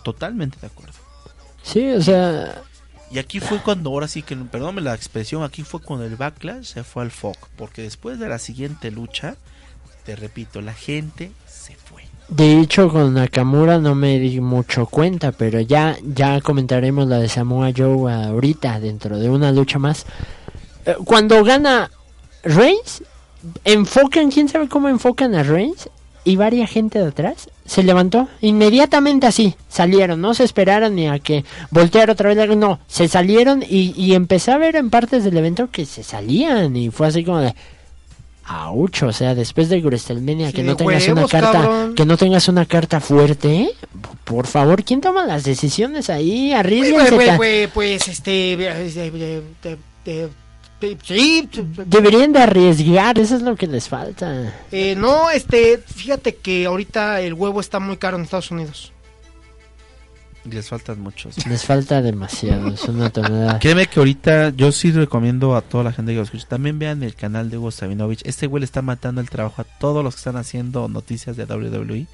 totalmente de acuerdo. Sí, o sea... Y aquí fue cuando, ahora sí que, perdóname la expresión, aquí fue cuando el Backlash se fue al F O C. Porque después de la siguiente lucha... Te repito, la gente se fue. De hecho, con Nakamura no me di mucho cuenta, pero ya, ya comentaremos la de Samoa Joe ahorita, dentro de una lucha más. Cuando gana Reigns, enfocan, quién sabe cómo enfocan a Reigns, y varia gente de atrás se levantó, inmediatamente así, salieron, no se esperaron ni a que voltear otra vez, no, se salieron y, y empecé a ver en partes del evento que se salían, y fue así como de... Aucho, o sea, después de WrestleMania, sí, que no tengas huevos, una carta, cabrón, que no tengas una carta fuerte, ¿eh? Por favor, ¿quién toma las decisiones ahí? Arriesguense. Pues, pues, pues, este, de, de, de, de, sí, deberían de arriesgar, eso es lo que les falta. Eh, no, este, fíjate que ahorita el huevo está muy caro en Estados Unidos. Les faltan muchos. Les falta demasiado, es una tonelada. Créeme que ahorita yo sí recomiendo a toda la gente que lo escuche, también vean el canal de Hugo Savinovich. Este güey le está matando el trabajo a todos los que están haciendo noticias de W W E.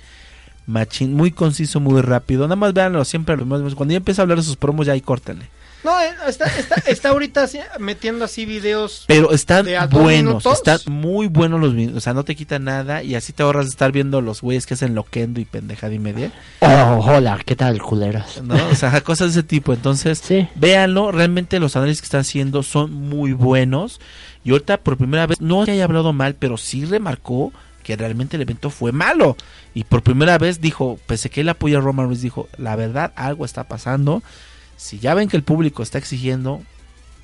machín, muy conciso, muy rápido. Nada más véanlo siempre, lo más, cuando ya empieza a hablar de sus promos, ya ahí córtenle. No, está, está, está ahorita así, metiendo así videos. Pero están buenos, están muy buenos los videos, o sea, no te quita nada y así te ahorras de estar viendo los güeyes que hacen loquendo y pendejada y media. Oh, hola, ¿qué tal, culeros? No, o sea, cosas de ese tipo, entonces, sí, véanlo, realmente los análisis que está haciendo son muy buenos. Y ahorita por primera vez, no es que haya hablado mal, pero sí remarcó que realmente el evento fue malo. Y por primera vez dijo, pese que él apoya a Roman Reigns, dijo, la verdad, algo está pasando. Si ya ven que el público está exigiendo,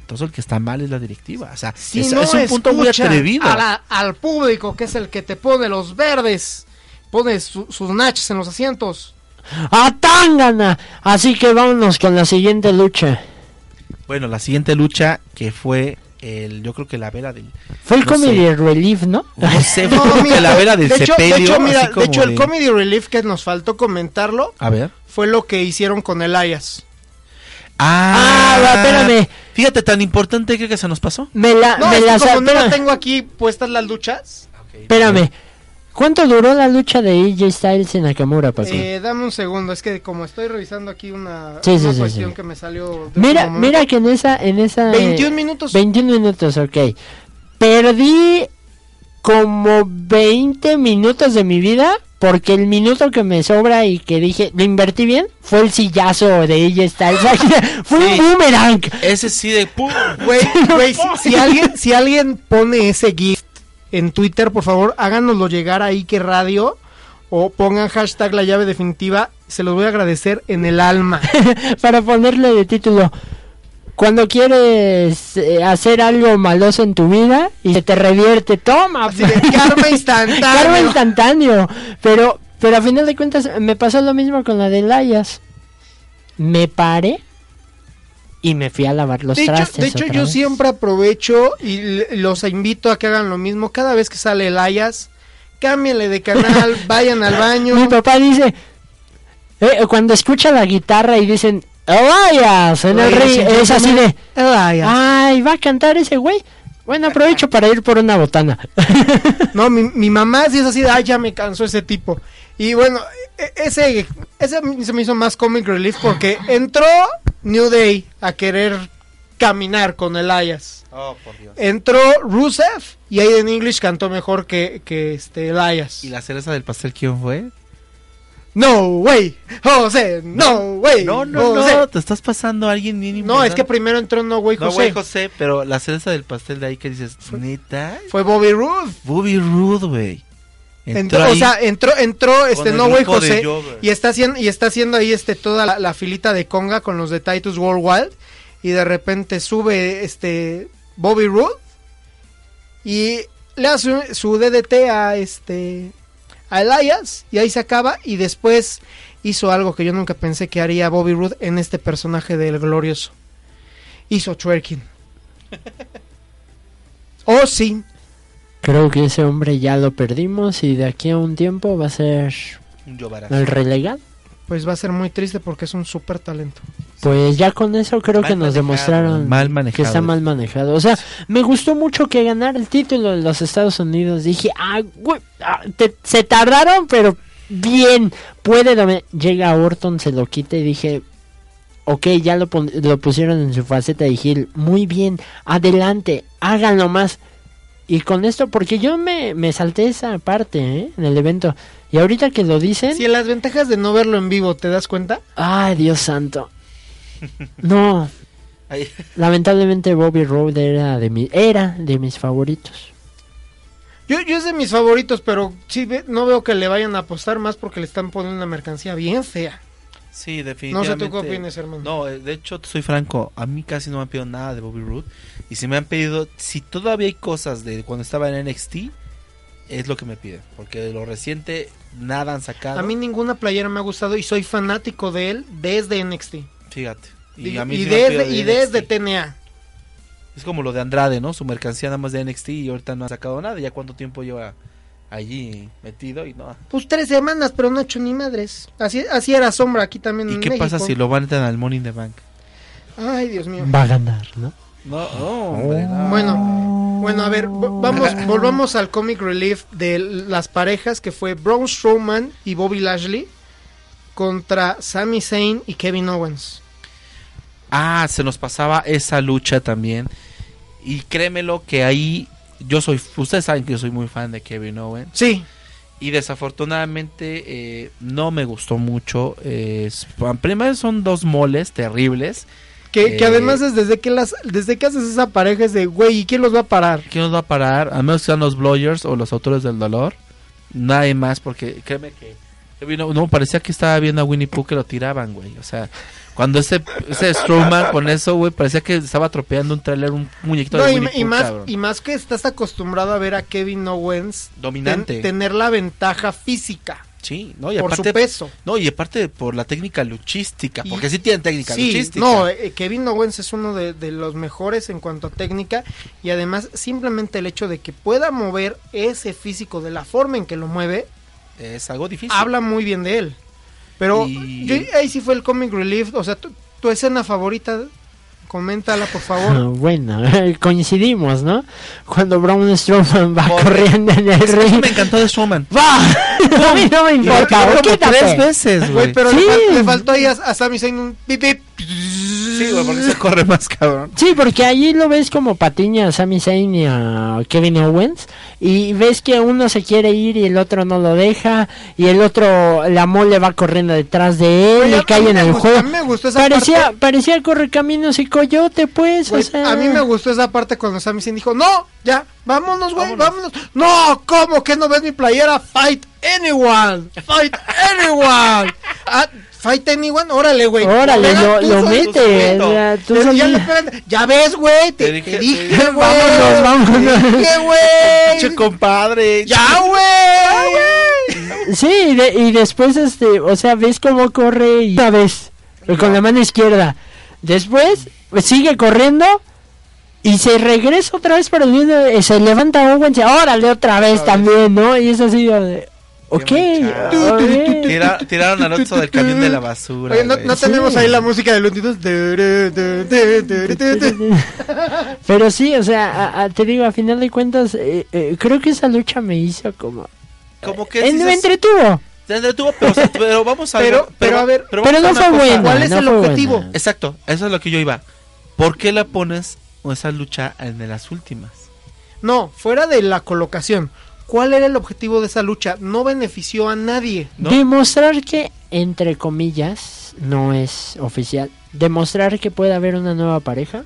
entonces el que está mal es la directiva. O sea, si es, no es un punto muy atrevido. A la, al público, que es el que te pone los verdes, pone su, sus nachas en los asientos. ¡Atangana! Así que vámonos con la siguiente lucha. Bueno, la siguiente lucha que fue el, yo creo que la vela del... Fue el no Comedy sé, Relief, ¿no? No sé, fue no, mira, que la vela del de Cepedio. De hecho, mira, de hecho el de... Comedy Relief que nos faltó comentarlo, a ver, fue lo que hicieron con Elias. Ah, ah, espérame. Fíjate, tan importante que, que se nos pasó. Me la, no, me la como no la tengo aquí puestas las luchas. Okay, espérame. Bien. ¿Cuánto duró la lucha de A J Styles en Nakamura, Paco? Eh, dame un segundo, es que como estoy revisando aquí una, sí, una sí, cuestión sí, sí. que me salió. Mira, mira que en esa, en esa. veintiún minutos. veintiún minutos, ok. Perdí como veinte minutos de mi vida. Porque el minuto que me sobra y que dije, ¿lo invertí bien? Fue el sillazo de ella está. Fue sí, un boomerang. Ese sí de pum. Güey, güey, si, si, alguien, si alguien pone ese gift en Twitter, por favor, háganoslo llegar a Ike Radio o pongan hashtag la llave definitiva. Se los voy a agradecer en el alma. Para ponerle de título, cuando quieres eh, hacer algo maloso en tu vida y se te revierte, toma. Así de karma instantáneo. Karma instantáneo. Pero, pero a final de cuentas me pasó lo mismo con la de Elias. Me paré y me fui a lavar los de trastes. Hecho, de hecho, yo vez. siempre aprovecho y los invito a que hagan lo mismo. Cada vez que sale Elias, cámbiale de canal, vayan al baño. Mi papá dice, eh, cuando escucha la guitarra y dicen... Elias, en el ring, es así de Elias. Ay, va a cantar ese güey. Bueno, aprovecho para ir por una botana. No, mi, mi mamá sí es así de, ay, ya me cansó ese tipo. Y bueno, ese, ese se me hizo más comic relief porque entró New Day a querer caminar con Elias. Oh, por Dios. Entró Rusev y Aiden English cantó mejor que, que este Elias. ¿Y la cereza del pastel quién fue? No, güey, José, no, güey. No, no, no, no, te estás pasando a alguien bien importante. No, es que primero entró No, güey, José. No, güey, José, pero la cereza del pastel de ahí que dices, fue, neta. Fue Bobby Roode. Bobby Roode, güey. Entró, entró o sea, entró, entró este No, güey, José. Yo, y está haciendo, y está haciendo ahí este toda la, la filita de conga con los de Titus Worldwide. Y de repente sube este Bobby Roode y le hace su D D T a este... a Elias, y ahí se acaba, y después hizo algo que yo nunca pensé que haría Bobby Roode en este personaje del glorioso. Hizo twerking. Oh, sí. Creo que ese hombre ya lo perdimos, y de aquí a un tiempo va a ser el relegado. Pues va a ser muy triste porque es un súper talento. Pues ya con eso creo mal que nos manejado, demostraron mal manejado, que está mal manejado. O sea, me gustó mucho que ganara el título en los Estados Unidos. Dije, ah, güey, ah, te, se tardaron, pero bien, puede dominar. Llega Orton, se lo quita y dije, ok, ya lo, pon- lo pusieron en su faceta de heel. Muy bien, adelante, háganlo más. Y con esto, porque yo me, me salté esa parte, ¿eh? En el evento. Y ahorita que lo dicen... Si en las ventajas de no verlo en vivo, ¿te das cuenta? Ay, Dios santo. No. Lamentablemente Bobby Roode era de, mi, era de mis favoritos. Yo, yo es de mis favoritos, pero sí ve, no veo que le vayan a apostar más porque le están poniendo una mercancía bien fea. Sí, definitivamente. No sé tú qué opinas, hermano. No, de hecho, soy franco. A mí casi no me han pedido nada de Bobby Roode. Y si me han pedido, si todavía hay cosas de cuando estaba en N X T, es lo que me piden. Porque de lo reciente, nada han sacado. A mí ninguna playera me ha gustado y soy fanático de él desde N X T. Fíjate. Y, y, a mí y, sí desde, de y desde T N A. Es como lo de Andrade, ¿no? Su mercancía nada más de N X T y ahorita no han sacado nada. ¿Ya cuánto tiempo lleva allí metido? Y no, pues tres semanas, pero no ha hecho ni madres. Así, así era Sombra aquí también en México. ¿Y qué pasa si lo van a entrar al Money in the Bank? Ay, Dios mío. Va a ganar, ¿no? No, no, hombre, no. Bueno, Bueno, a ver, vamos, volvamos al comic relief de las parejas, que fue Braun Strowman y Bobby Lashley contra Sami Zayn y Kevin Owens. Ah, se nos pasaba esa lucha también. Y créemelo que ahí yo soy, ustedes saben que yo soy muy fan de Kevin Owens. Sí. Y desafortunadamente eh, no me gustó mucho. Eh, primero son dos moles terribles. Que, eh, que además es desde que las desde que haces esa pareja es de, güey, ¿y quién los va a parar? ¿Quién los va a parar? A menos que sean los Blowers o los Autores del Dolor. Nadie más, porque créeme que... No, no, parecía que estaba viendo a Winnie Pooh que lo tiraban, güey. O sea, cuando ese, ese Strowman con eso, güey, parecía que estaba atropellando un trailer, un muñequito no, de Winnie Pooh, más, cabrón. Y más que estás acostumbrado a ver a Kevin Owens... Dominante. Ten, tener la ventaja física. Sí, no, y por aparte, su peso. No, y aparte por la técnica luchística, porque y, sí tienen técnica sí, luchística. No, eh, Kevin Owens es uno de, de los mejores en cuanto a técnica, y además simplemente el hecho de que pueda mover ese físico de la forma en que lo mueve... Es algo difícil. Habla muy bien de él. Pero y... yo, ahí sí fue el comic relief. O sea, tu, tu escena favorita, coméntala por favor. Bueno, coincidimos, ¿no? Cuando Braun Strowman va por... corriendo en el ring. Me encantó de Strowman. ¡Va! A mí no me importa. Tres veces, güey. Pero sí. le, fal- le faltó ahí a, a Sami Zayn un pipip. Sí, güey, porque se corre más, cabrón. Sí, porque allí lo ves como patiña a Sami Zayn y a Kevin Owens. Y ves que uno se quiere ir y el otro no lo deja. Y el otro, la mole va corriendo detrás de él. Oye, le cae en el gustó, juego. A mí me gustó esa parecía, parte. Parecía el correcaminos y coyote, pues. Güey, o sea... A mí me gustó esa parte cuando Sami Zayn dijo: No, ya, vámonos, güey, vámonos. vámonos. No, ¿cómo que no ves mi playera? Fight anyone. Fight anyone. Ah, Fight anyone, órale, güey. Órale, lo, lo mete. Ya, ya, le pegan, ya ves, güey. Te, te dije, dije, güey. Vámonos, vámonos. Te dije, güey. Che, compadre. Ya, güey. Sí, y, de, y después, este, o sea, ves cómo corre. Y una vez, con no. la mano izquierda. Después, sigue corriendo. Y se regresa otra vez para el video. Se levanta Owens. Órale, otra vez también, ¿no? Y es así, de... Ok, okay. Tira, tiraron al otro del camión de la basura. Oye, no, no tenemos sí. ahí la música de los niños. Pero sí, o sea, a, a, te digo, a final de cuentas, eh, eh, creo que esa lucha me hizo como... Como que... Eh, me entretuvo. Se entretuvo, pero, o sea, pero vamos a ver... Pero, pero a ver... Pero, pero no fue bueno. ¿Cuál es no el objetivo? Buena. Exacto, eso es lo que yo iba. ¿Por qué la pones o esa lucha en las últimas? No, fuera de la colocación. ¿Cuál era el objetivo de esa lucha? No benefició a nadie, ¿no? Demostrar que, entre comillas, no es oficial. Demostrar que puede haber una nueva pareja.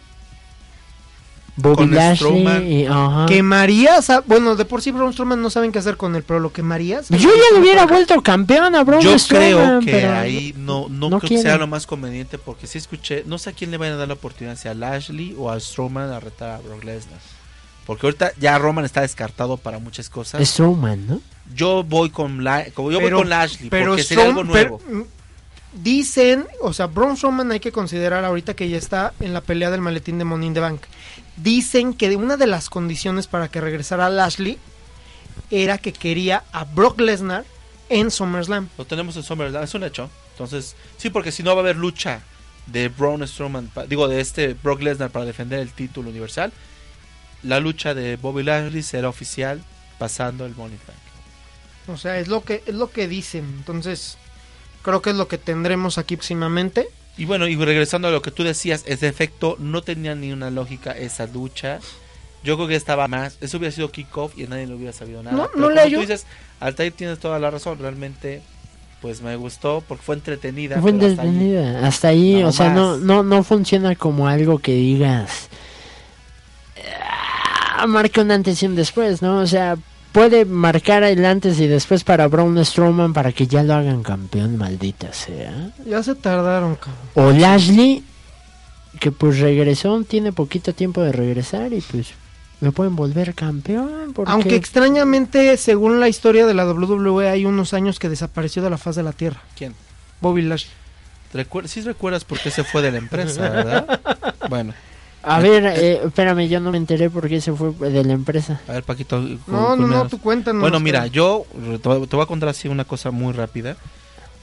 Bobby Lashley y, uh-huh. ¿Quemarías? A, bueno, de por sí Braun Strowman no saben qué hacer con él, pero lo quemarías. Yo ya le hubiera vuelto campeón a Braun Strowman. Yo Strowman, creo que ahí no, no, no creo quiere. que sea lo más conveniente, porque sí escuché, no sé a quién le van a dar la oportunidad, si a Lashley o a Strowman a retar a Brock Lesnar. Porque ahorita ya Roman está descartado para muchas cosas. Es Roman, ¿no? Yo voy con, la, como yo pero, voy con Lashley, pero porque sería algo nuevo. Pero, dicen, o sea, Braun Strowman hay que considerar ahorita que ya está en la pelea del maletín de Money in the Bank. Dicen que una de las condiciones para que regresara Lashley era que quería a Brock Lesnar en SummerSlam. Lo tenemos en SummerSlam, es un hecho. Entonces, sí, porque si no va a haber lucha de Braun Strowman, digo, de este Brock Lesnar para defender el título universal. La lucha de Bobby Lashley será oficial pasando el Money Bank. O sea, es lo que es lo que dicen. Entonces, creo que es lo que tendremos aquí próximamente. Y bueno, y regresando a lo que tú decías, ese efecto no tenía ni una lógica esa lucha. Yo creo que estaba más. Eso hubiera sido kickoff y nadie lo hubiera sabido nada. No, pero no le yo... tú dices, Altair tienes toda la razón. Realmente, pues me gustó porque fue entretenida. Fue entretenida. Hasta ahí, hasta ahí o sea, no, no, no funciona como algo que digas... marca un antes y un después, ¿no? O sea, puede marcar el antes y después para Braun Strowman para que ya lo hagan campeón, maldita sea. Ya se tardaron, cabrón. O Lashley, que pues regresó, tiene poquito tiempo de regresar y pues lo pueden volver campeón. Porque... Aunque extrañamente, según la historia de la doble u doble u E, hay unos años que desapareció de la faz de la tierra. ¿Quién? Bobby Lashley. Recuer- sí recuerdas por qué se fue de la empresa, ¿verdad? Bueno. A ver, eh, espérame, yo no me enteré por qué se fue de la empresa. A ver, Paquito. No, no, no, tú cuéntanos. Bueno, mira, yo te voy a contar así una cosa muy rápida.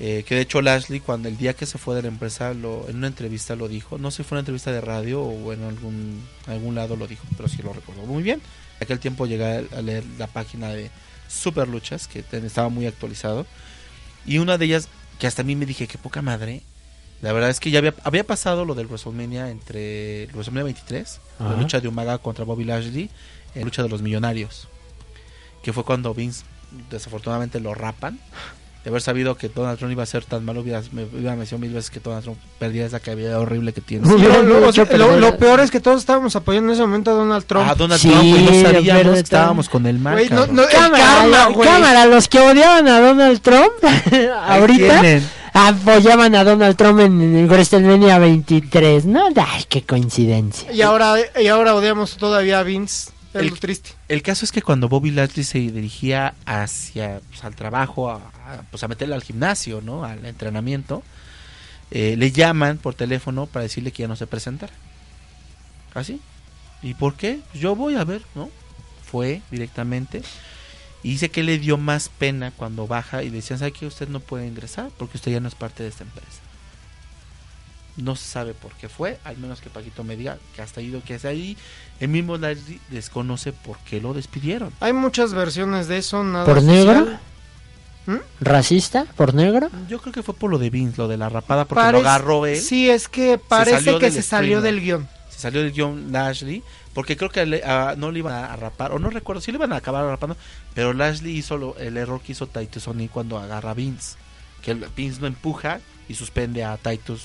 Eh, que de hecho Lashley, cuando el día que se fue de la empresa, lo, en una entrevista lo dijo, no sé si fue una entrevista de radio o en algún, algún lado lo dijo, pero sí lo recuerdo muy bien. En aquel tiempo llegué a leer la página de Super Luchas, que estaba muy actualizado, y una de ellas, que hasta a mí me dije, qué poca madre, la verdad es que ya había, había pasado lo del WrestleMania, entre WrestleMania veintitrés, ajá, la lucha de Umaga contra Bobby Lashley, la lucha de los millonarios, que fue cuando Vince desafortunadamente lo rapan. De haber sabido que Donald Trump iba a ser tan malo, hubiera, me iba a mencionar mil veces que Donald Trump perdía esa cabellera horrible que tiene. No, no, no, o sea, lo, lo peor es que todos estábamos apoyando en ese momento a Donald Trump. Ah, Donald sí, Trump, y no sabíamos que estábamos con el mal. Wey, no, no, cámara, karma, la, cámara, los que odiaban a Donald Trump ahorita tienen. Apoyaban a Donald Trump en, en WrestleMania veintitrés, ¿no? Ay, qué coincidencia. Y ahora, y ahora odiamos todavía a Vince. El, el, triste. El caso es que cuando Bobby Lashley se dirigía hacia, pues, al trabajo, a, a, pues a meterle al gimnasio, ¿no? Al entrenamiento, eh, le llaman por teléfono para decirle que ya no se presentara. ¿Así? ¿Y por qué? Pues yo voy a ver, ¿no? Fue directamente. Y dice que le dio más pena cuando baja y le decían, ¿sabe qué? Usted no puede ingresar porque usted ya no es parte de esta empresa. No se sabe por qué fue, al menos que Paquito me diga que hasta ido que hace ahí. El mismo Lashley desconoce por qué lo despidieron. Hay muchas versiones de eso, nada. ¿Por negro? ¿Mm? ¿Racista? ¿Por negro? Yo creo que fue por lo de Vince, lo de la rapada, porque Parec- lo agarró él. Sí, es que parece que se salió del guión. Se salió del guión Lashley, porque creo que le, a, no le iban a rapar, o no recuerdo si le iban a acabar rapando, pero Lashley hizo lo, el error que hizo Titus O'Neil cuando agarra a Vince, que el, Vince lo empuja y suspende a Titus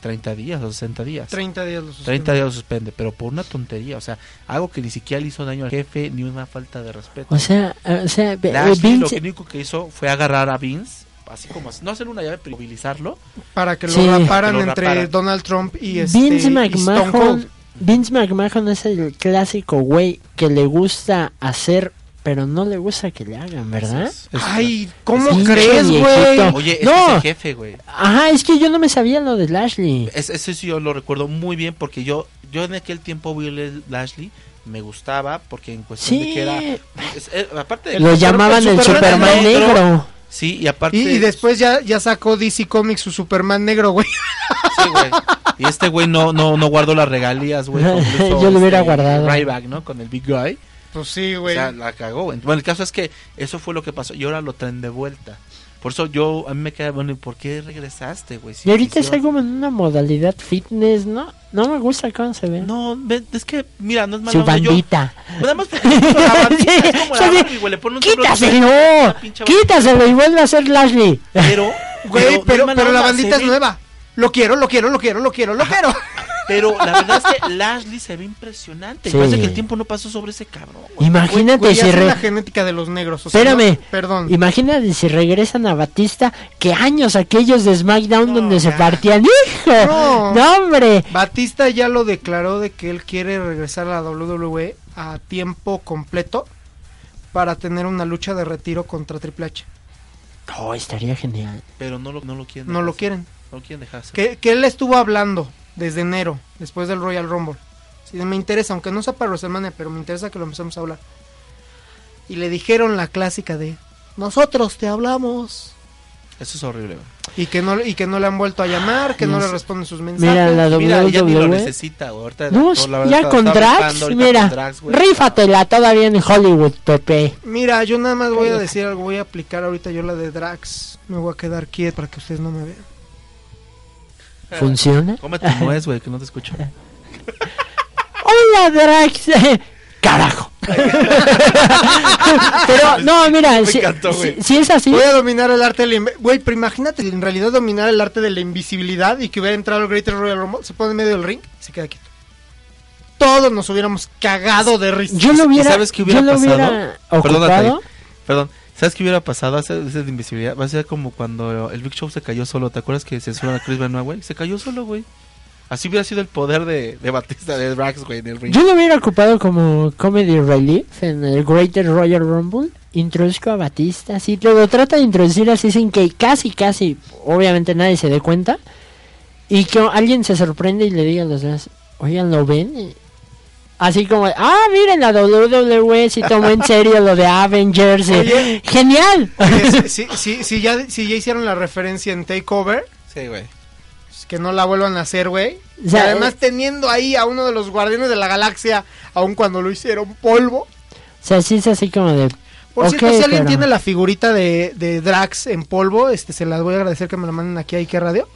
treinta días o sesenta días. treinta días lo suspende. treinta días lo suspende, pero por una tontería, o sea, algo que ni siquiera le hizo daño al jefe, ni una falta de respeto. O sea, o sea Lashley, Vince... lo único que hizo fue agarrar a Vince, así como, no hacer una llave, pero movilizarlo. Para que lo sí. raparan que lo entre raparan. Donald Trump y este, Vince McMahon. Stone Cold. Vince McMahon es el clásico güey que le gusta hacer... pero no le gusta que le hagan, ¿verdad? Es, es, ay, ¿cómo es, crees, güey? Oye, es no. el jefe, güey. Ajá, es que yo no me sabía lo de Lashley. Es, eso sí yo lo recuerdo muy bien, porque yo yo en aquel tiempo vi el Lashley, me gustaba, porque en cuestión sí. de que era... Es, eh, aparte de lo llamaban el Superman, el Superman negro. negro. Sí, y aparte... Y, y después ya, ya sacó D C Comics su Superman negro, güey. Sí, güey. Y este güey no, no, no guardó las regalías, güey. Yo lo hubiera este, guardado. Ryback, ¿no? Con el Big Guy. Pues sí, güey. O sea, la cagó. Bueno, el caso es que eso fue lo que pasó. Y ahora lo traen de vuelta. Por eso yo, a mí me queda, bueno, ¿y por qué regresaste, güey? Si y ahorita es algo en una modalidad fitness, ¿no? No me gusta cómo se ve. No, es que, mira, no es malo. Su bandita. Nada más porque la bandita es como la Barbie, güey. Le ponen un ¡quítaselo! ¡Quítaselo! Y vuelve a ser Lashley. Pero, güey, pero, pero la bandita es nueva. Lo quiero, lo quiero, lo quiero, lo quiero, lo quiero. Pero la verdad es que Lashley se ve impresionante. Sí. Parece que el tiempo no pasó sobre ese cabrón. Imagínate güey, güey, si re... la genética de los negros. O sea, espérame. No, perdón. Imagínate si regresan a Batista, que años aquellos de SmackDown no, donde ya. se partían. ¡Hijo! No. no, hombre. Batista ya lo declaró de que él quiere regresar a la W W E a tiempo completo para tener una lucha de retiro contra Triple H. Oh, estaría genial. Pero no lo, no lo quieren. No dejarse. lo quieren. No lo quieren dejarse. Que, que él estuvo hablando desde enero, después del Royal Rumble. Sí, me interesa, aunque no sea para WrestleMania, pero me interesa que lo empecemos a hablar. Y le dijeron la clásica de nosotros te hablamos. Eso es horrible. Y que no y que no le han vuelto a llamar, que no, no le responden sus mensajes. Mira, la W W E. Mira, ya ni lo necesita. Ahorita no, todo, la verdad, ya con Drax, mira, con Drax, güey, rífatela todavía en Hollywood, Pepe. Mira, yo nada más voy a decir algo, voy a aplicar ahorita yo la de Drax. Me voy a quedar quieto para que ustedes no me vean. ¿Funciona? Cómete un nuez, güey, que no te escucho. ¡Hola, Drax! ¡Carajo! Pero, no, mira, me si, encantó, si, si es así... Voy a dominar el arte del... Güey, pero imagínate, en realidad dominar el arte de la invisibilidad y que hubiera entrado el Greater Royal Rumble, se pone en medio del ring y se queda quieto. Todos nos hubiéramos cagado de risa. Yo lo hubiera... ¿Sabes qué hubiera yo pasado? Hubiera Perdón, Perdón. ¿Sabes qué hubiera pasado? Hace de invisibilidad. Va a ser como cuando el Big Show se cayó solo. ¿Te acuerdas que censuran a Chris Benoit, güey? Se cayó solo, güey. Así hubiera sido el poder de, de Batista, de Drax, güey, en el ring. Yo lo hubiera ocupado como Comedy Relief en el Greater Royal Rumble. Introduzco a Batista, así. Luego trata de introducir así sin que casi, casi, obviamente nadie se dé cuenta. Y que alguien se sorprende y le diga a los demás, oigan, ¿lo ven? Así como, ah, miren, la doble u doble u E si tomó en serio lo de Avengers. Oye, ¡genial! Oye, si, si, si, ya, si ya hicieron la referencia en Takeover. Sí, güey. Que no la vuelvan a hacer, güey. O sea, además, teniendo ahí a uno de los guardianes de la galaxia, aun cuando lo hicieron polvo. O sea, sí es así como de... Por okay, cierto, si alguien pero... tiene la figurita de, de Drax en polvo, este, se las voy a agradecer que me la manden aquí a Ike Radio.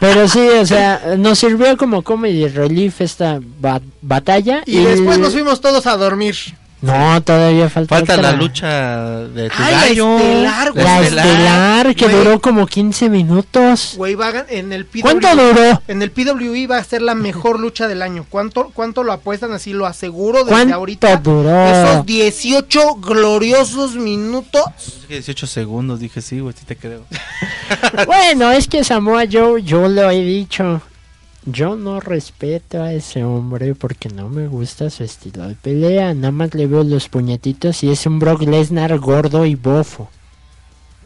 Pero sí, o sea, nos sirvió como comedy relief esta bat- batalla. Y, y después nos fuimos todos a dormir. No, todavía falta Falta otra. La lucha de tu Ay, gallo. La estelar, güey. La estelar, que wey. duró como quince minutos. Güey, en el P W E. ¿Cuánto duró? En el P W E va a ser la mejor lucha del año. ¿Cuánto, cuánto lo apuestan? Así lo aseguro desde ¿Cuánto ahorita. ¿Cuánto duró? Esos dieciocho gloriosos minutos. dieciocho segundos, dije sí, güey, sí te creo. Bueno, es que Samoa Joe, yo lo he dicho. Yo no respeto a ese hombre porque no me gusta su estilo de pelea. Nada más le veo los puñetitos y es un Brock Lesnar gordo y bofo.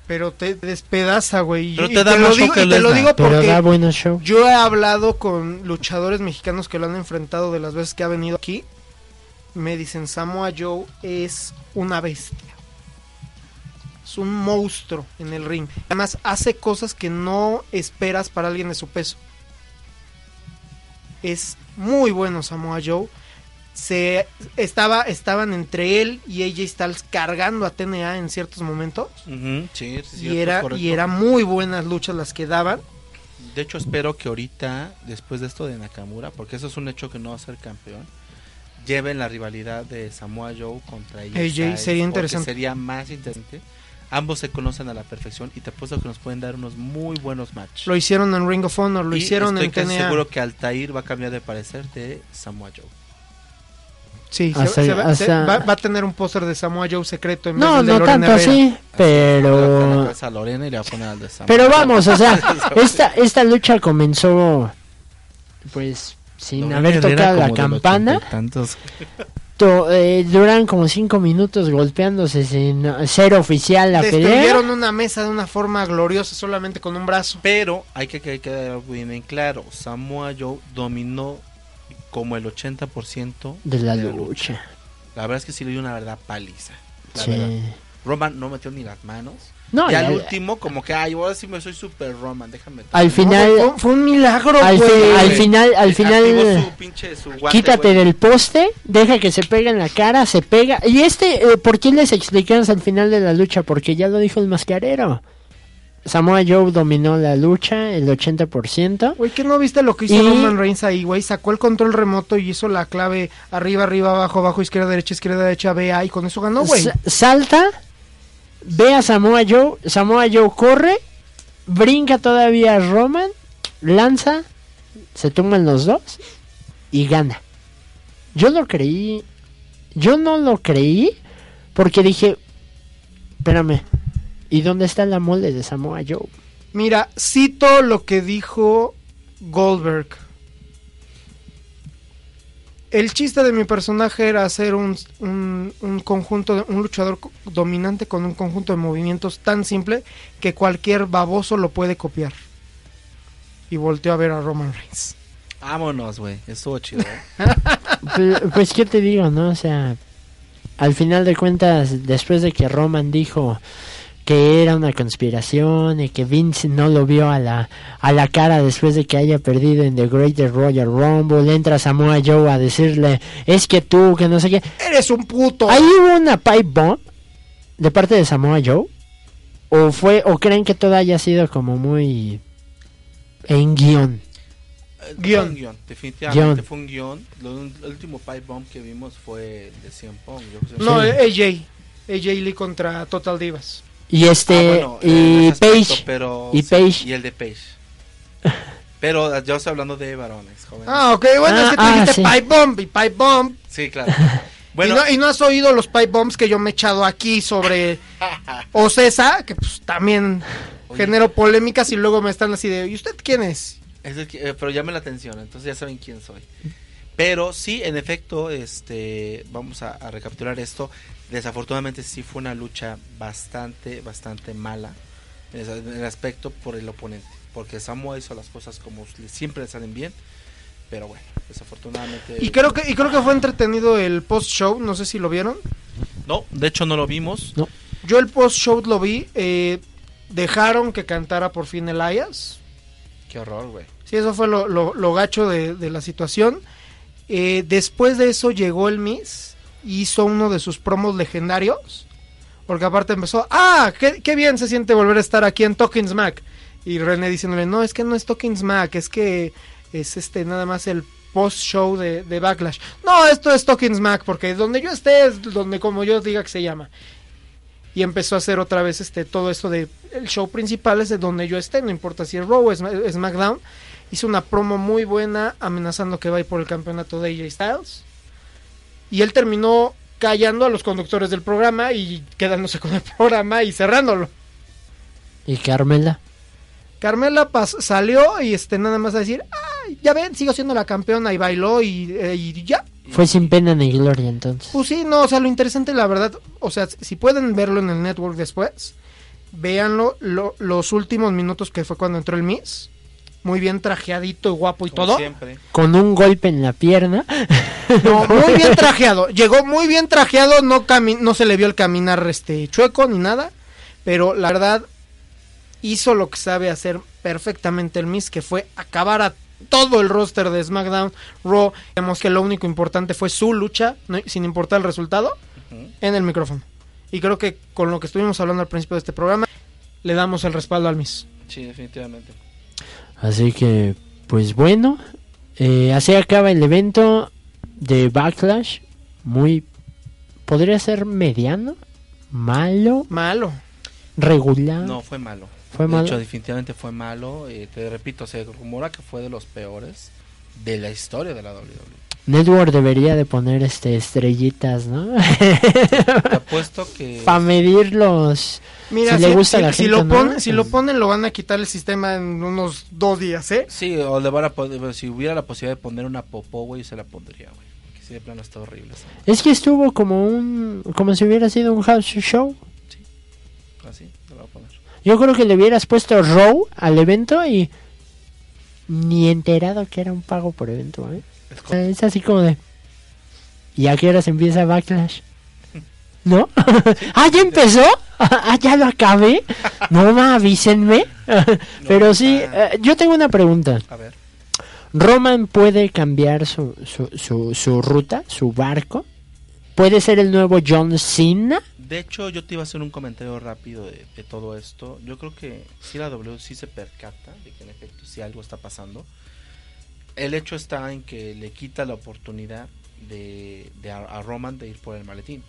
Pero te despedaza, güey. Pero te, y da te, lo digo, y te lo digo porque yo he hablado con luchadores mexicanos que lo han enfrentado de las veces que ha venido aquí. Me dicen, Samoa Joe es una bestia. Es un monstruo en el ring. Además, hace cosas que no esperas para alguien de su peso. Es muy bueno Samoa Joe. Se estaba estaban entre él y A J Styles cargando a T N A en ciertos momentos. Uh-huh, sí, sí, cierto, y era correcto. Y era muy buenas luchas las que daban. De hecho, espero que ahorita, después de esto de Nakamura, porque eso es un hecho que no va a ser campeón, lleven la rivalidad de Samoa Joe contra A J, A J Styles, sería interesante. Sería más interesante. Ambos se conocen a la perfección y te apuesto que nos pueden dar unos muy buenos matches. Lo hicieron en Ring of Honor, lo y hicieron en T N A. Estoy seguro que Altair va a cambiar de parecer de Samoa Joe. Sí, se, se va, se, va, va a tener un póster de Samoa Joe secreto en no, vez de no Lorena tanto Herrera. Así, pero... Así, a Lorena y le va a poner al de Samoa. Pero vamos, o sea, esta, esta lucha comenzó pues sin Lorena haber tocado la campana. Tantos... Eh, duran como cinco minutos golpeándose sin ser oficial la pelea. Destruyeron una mesa de una forma gloriosa solamente con un brazo. Pero hay que quedar bien en claro, Samoa Joe dominó como el ochenta por ciento de la, de la lucha. lucha. La verdad es que sí le dio una verdad paliza. La sí. verdad. Roman no metió ni las manos. No, y al la, último como que, ay, ahora sí me soy super Roman, déjame. Al final no, fue, fue un milagro, güey. Al, fi, al final, al final su pinche, su guante, quítate wey. del poste, deja que se pegue en la cara, se pega. Y este, eh, ¿por qué les explicamos al final de la lucha? Porque ya lo dijo el mascarero. Samoa Joe dominó la lucha, el ochenta por ciento. Güey, ¿qué no viste lo que hizo y... Roman Reigns ahí, güey? Sacó el control remoto y hizo la clave arriba, arriba, abajo, abajo, izquierda, derecha, izquierda, derecha, B A. Y con eso ganó, güey. S- salta. Ve a Samoa Joe, Samoa Joe corre, brinca todavía a Roman, lanza, se tumban los dos y gana. Yo lo creí, yo no lo creí porque dije, espérame, ¿y dónde está la mole de Samoa Joe? Mira, cito lo que dijo Goldberg. El chiste de mi personaje era hacer un, un, un conjunto, de, un luchador dominante con un conjunto de movimientos tan simple que cualquier baboso lo puede copiar. Y volteó a ver a Roman Reigns. Vámonos, güey, estuvo chido, ¿eh? pues, pues, ¿qué te digo, no? O sea, al final de cuentas, después de que Roman dijo que era una conspiración y que Vince no lo vio a la a la cara después de que haya perdido en The Greater Royal Rumble, entra Samoa Joe a decirle, es que tú, que no sé qué, eres un puto. ¿Ahí hubo una pipe bomb de parte de Samoa Joe? ¿O fue, o creen que todo haya sido como muy en guión? Guión. guión, definitivamente guión. Fue un guión. Lo, el último pipe bomb que vimos fue de C M Punk. No, sí. A J A J Lee contra Total Divas. Y este, ah, bueno, y aspecto, Page, pero, y sí, Page, y el de Page. Pero yo estoy hablando de varones, jóvenes. Ah, ok, bueno, ah, es que tú ah, dijiste sí. Pipe bomb y pipe bomb. Sí, claro. Bueno, y, no, y no has oído los pipe bombs que yo me he echado aquí sobre Ocesa, que pues también Oye. genero polémicas y luego me están así de, ¿y usted quién es? es el que, eh, pero llame la atención, entonces ya saben quién soy. Pero sí, en efecto, este, vamos a, a recapitular esto. Desafortunadamente sí fue una lucha bastante, bastante mala en el aspecto por el oponente, porque Samoa hizo las cosas como siempre le salen bien, pero bueno, desafortunadamente. Y creo que y creo que fue entretenido el post-show, no sé si lo vieron. No, de hecho no lo vimos. No. Yo el post-show lo vi, eh, dejaron que cantara por fin Elias. Qué horror, güey. Sí, eso fue lo, lo, lo gacho de, de la situación. Eh, después de eso llegó el Miz, hizo uno de sus promos legendarios, porque aparte empezó, ¡ah! Qué, ¡Qué bien se siente volver a estar aquí en Talking Smack! Y René diciéndole, no, es que no es Talking Smack, es que es este nada más el post-show de, de Backlash. No, esto es Talking Smack, porque donde yo esté es donde como yo diga que se llama. Y empezó a hacer otra vez este todo esto de, el show principal es de donde yo esté, no importa si es Raw o es SmackDown. Hizo una promo muy buena amenazando que va a ir por el campeonato de A J Styles. Y él terminó callando a los conductores del programa y quedándose con el programa y cerrándolo. ¿Y Carmela? Carmela pas- salió y este nada más a decir, ah, ya ven, sigo siendo la campeona, y bailó y, eh, y ya. Fue sin pena ni gloria entonces. Pues sí, no, o sea, lo interesante, la verdad, o sea, si pueden verlo en el network después, véanlo, lo, los últimos minutos que fue cuando entró el Miz, muy bien trajeadito y guapo y como todo. Siempre. Con un golpe en la pierna. No, muy bien trajeado, llegó muy bien trajeado, no, cami- no se le vio el caminar este chueco ni nada, pero la verdad... hizo lo que sabe hacer perfectamente el Miz, que fue acabar a todo el roster de SmackDown, Raw. Digamos que lo único importante fue su lucha, ¿no? Sin importar el resultado, uh-huh. en el micrófono. Y creo que con lo que estuvimos hablando al principio de este programa, le damos el respaldo al Miz. Sí, definitivamente. Así que, pues bueno, eh, así acaba el evento de Backlash. Muy, podría ser mediano, malo. Malo. Regular. No, fue malo. ¿Fue de malo? Hecho, definitivamente fue malo. Eh, te repito, se rumora que fue de los peores de la historia de la doble u doble u e. Network debería de poner este estrellitas, ¿no? Te apuesto que... para medirlos. Mira, si, si le gusta si, a la si gente, lo pon, ¿no? Si lo ponen, lo van a quitar el sistema en unos dos días, ¿eh? Sí, o le van a poner, si hubiera la posibilidad de poner una popó, güey, se la pondría, güey. Que sí, de plano está horrible. ¿Sabes? Es que estuvo como un... como si hubiera sido un house show. Sí, así. Yo creo que le hubieras puesto Raw al evento y ni enterado que era un pago por evento, ¿eh? Es, co- es así como de... ¿y a qué hora se empieza Backlash? ¿No? ¿Ah, ya empezó? ¿Ah, ya lo acabé? No, ma, avísenme. Pero sí, eh, yo tengo una pregunta. A ver. ¿Roman puede cambiar su, su, su, su ruta, su barco? ¿Puede ser el nuevo John Cena? De hecho, yo te iba a hacer un comentario rápido de, de todo esto. Yo creo que si la W sí se percata de que en efecto si algo está pasando, el hecho está en que le quita la oportunidad de, de a, a Roman de ir por el maletín.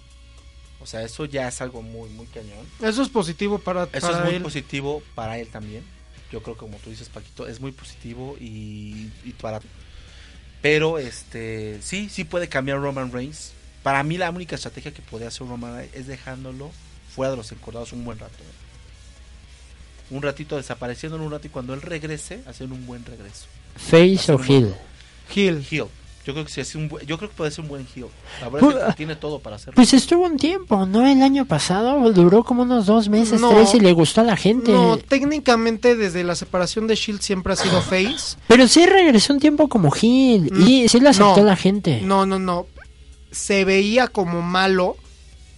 O sea, eso ya es algo muy muy cañón. Eso es positivo para, para eso es muy él. Positivo para él también. Yo creo que como tú dices, Paquito, es muy positivo y, y para. Pero este sí sí puede cambiar Roman Reigns. Para mí la única estrategia que podría hacer Roman es dejándolo fuera de los encordados un buen rato. Un ratito desapareciendo en un rato y cuando él regrese, hacer un buen regreso. ¿Face o heel? Heel. Heel. Yo creo que si hace un buen, yo creo que puede ser un buen heel. La verdad pues, es que tiene todo para hacerlo. Pues estuvo un tiempo, ¿no? El año pasado duró como unos dos meses, no, tres y le gustó a la gente. No, técnicamente desde la separación de Shield siempre ha sido face. Pero sí regresó un tiempo como heel mm, y sí lo aceptó no, la gente. No, no, no. Se veía como malo,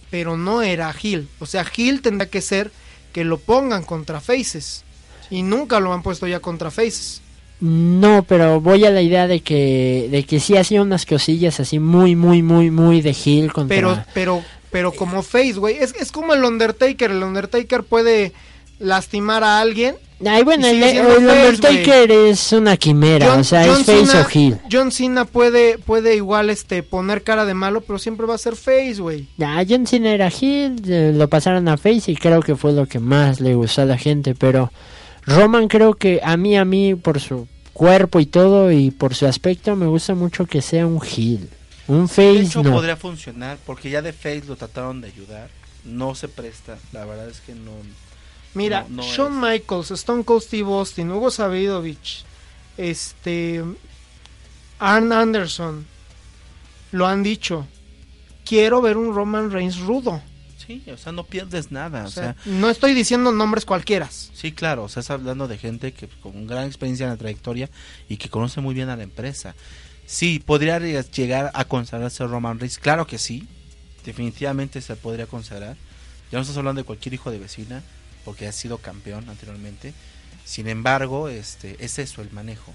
pero no era heel. O sea, heel tendrá que ser que lo pongan contra faces. Y nunca lo han puesto ya contra faces. No, pero voy a la idea de que de que sí hacía unas cosillas así muy, muy, muy, muy de heel contra... Pero, pero, pero como face, güey. Es, es como el Undertaker. El Undertaker puede lastimar a alguien. Ay, bueno, el, el Undertaker wey. Es una quimera, John, o sea, John es face Cena, o heel. John Cena puede puede igual este poner cara de malo, pero siempre va a ser face, güey. Ah, John Cena era heel, eh, lo pasaron a face y creo que fue lo que más le gustó a la gente, pero Roman creo que a mí, a mí, por su cuerpo y todo y por su aspecto, me gusta mucho que sea un heel. Un face, de hecho, no. Podría funcionar, porque ya de face lo trataron de ayudar, no se presta, la verdad es que no... Mira, no, no Shawn es. Michaels, Stone Cold Steve Austin, Hugo Savinovich, este, Arn Anderson, lo han dicho. Quiero ver un Roman Reigns rudo. Sí, o sea, no pierdes nada. O, o sea, sea, no estoy diciendo nombres cualquiera. Sí, claro, o sea, estás hablando de gente que con gran experiencia en la trayectoria y que conoce muy bien a la empresa. Sí, podría llegar a consagrarse Roman Reigns, claro que sí, definitivamente se podría consagrar. Ya no estamos hablando de cualquier hijo de vecina, porque ha sido campeón anteriormente. Sin embargo, este es eso, el manejo.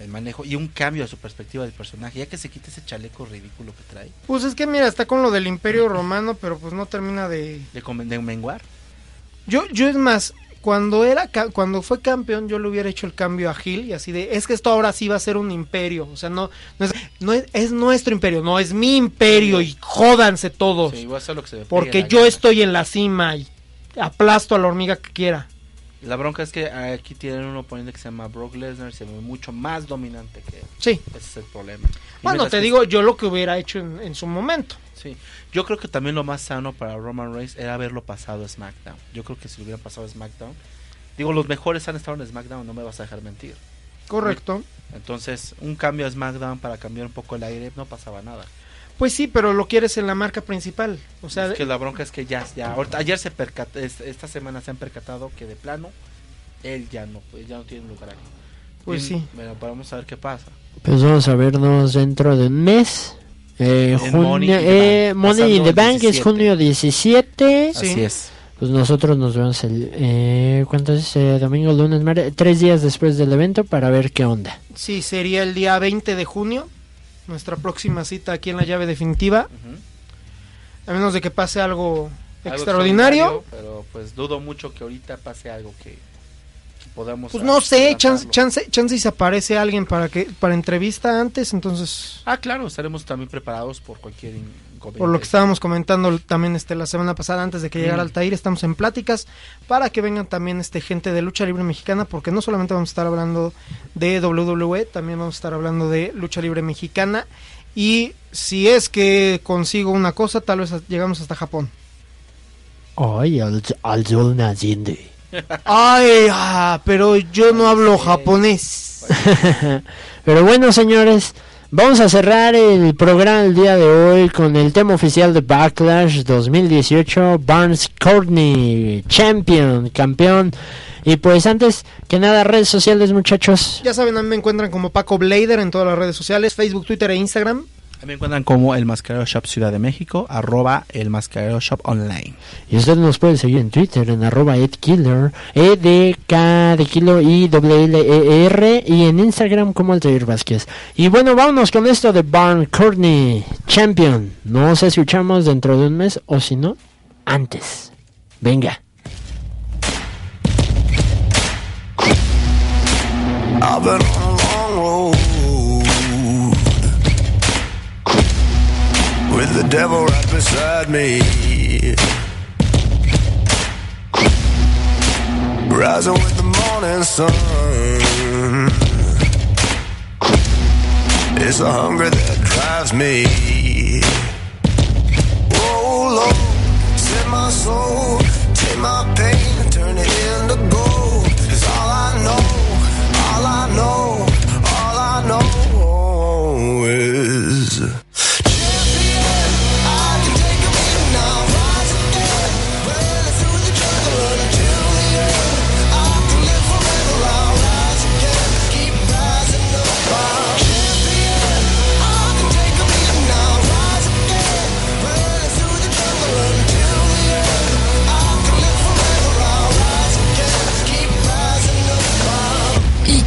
El manejo y un cambio a su perspectiva del personaje, ya que se quite ese chaleco ridículo que trae. Pues es que mira, está con lo del Imperio Romano, pero pues no termina de... De, de menguar. Yo, yo es más, cuando era cuando fue campeón, yo le hubiera hecho el cambio a Gil y así de, es que esto ahora sí va a ser un imperio, o sea, no, no, es, no es, es nuestro imperio, no, es mi imperio y jódanse todos. Sí, voy a hacer lo que se me porque yo gana. Estoy en la cima y aplasto a la hormiga que quiera. La bronca es que aquí tienen un oponente que se llama Brock Lesnar y se ve mucho más dominante que él. Sí. Ese es el problema. Y bueno, te digo, yo lo que hubiera hecho en, en su momento. Sí. Yo creo que también lo más sano para Roman Reigns era haberlo pasado a SmackDown. Yo creo que si lo hubieran pasado a SmackDown. Digo, los mejores han estado en SmackDown, no me vas a dejar mentir. Correcto. Entonces, un cambio a SmackDown para cambiar un poco el aire, no pasaba nada. Pues sí, pero lo quieres en la marca principal, o sea, es que la bronca es que ya, ya ahorita, ayer se percató, esta semana se han percatado que de plano él ya no, ya no tiene lugar aquí. Pues y, sí. Bueno, vamos a ver qué pasa. Pues vamos a vernos dentro de un mes. Eh, junio, Money, eh, Money in the Bank diecisiete. Es junio diecisiete. Sí. Así es. Pues nosotros nos vemos el eh, ¿cuánto es? Eh, domingo, lunes, martes, tres días después del evento para ver qué onda. Sí, sería el día veinte de junio. Nuestra próxima cita aquí en La Llave Definitiva. Uh-huh. A menos de que pase algo, algo extraordinario. Pero pues dudo mucho que ahorita pase algo que, que podamos... Pues no sé, chance, chance, chance y se aparece alguien para que para entrevista antes, entonces... Ah, claro, estaremos también preparados por cualquier inconveniente. Por lo que estábamos comentando también este la semana pasada, antes de que llegara Altair, estamos en pláticas para que vengan también este gente de Lucha Libre Mexicana, porque no solamente vamos a estar hablando de doble u doble u E, también vamos a estar hablando de Lucha Libre Mexicana, y si es que consigo una cosa, tal vez llegamos hasta Japón. Ay, al, al sol naciente. Ay, ah, pero yo no hablo japonés. Pero bueno, señores, vamos a cerrar el programa el día de hoy con el tema oficial de Backlash dos mil dieciocho, Barnes Courtney, champion, campeón. Y pues antes que nada, redes sociales, muchachos. Ya saben, a mí me encuentran como Paco Blader en todas las redes sociales, Facebook, Twitter e Instagram. Me encuentran como El Mascarero Shop Ciudad de México, arroba El Mascarero Shop Online. Y ustedes nos pueden seguir en Twitter en arroba edkiller, E D K de kilo y doble L E R, y en Instagram como Altair Vázquez. Y bueno, vámonos con esto de Barnes Courtney, champion. Nos escuchamos dentro de un mes, o si no, antes. Venga. A ver. With the devil right beside me, rising with the morning sun. It's the hunger that drives me. Oh Lord, send my soul, take my pain, turn it into gold. It's all I know, all I know, all I know is.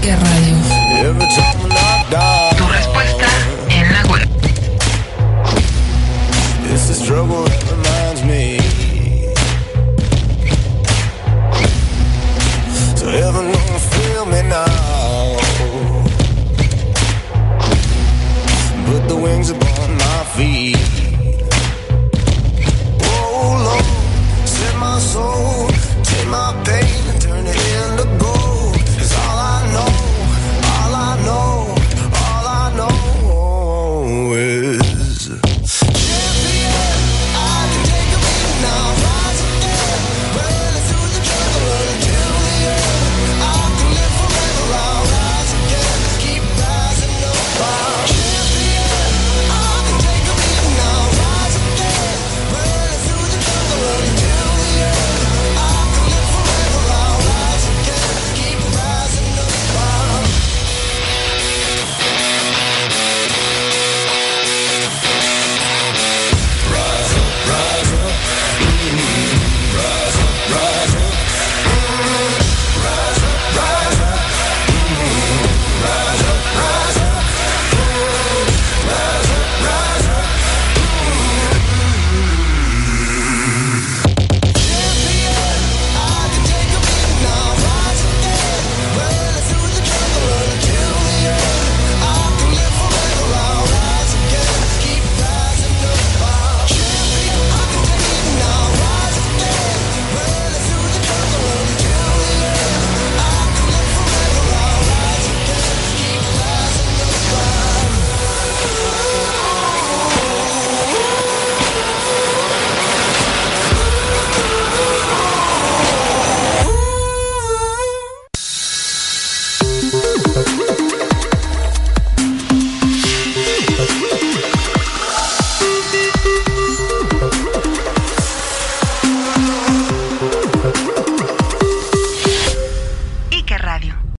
Radio. Tu respuesta en la web. It's the struggle that reminds me. So heaven don't feel me now. Put the wings upon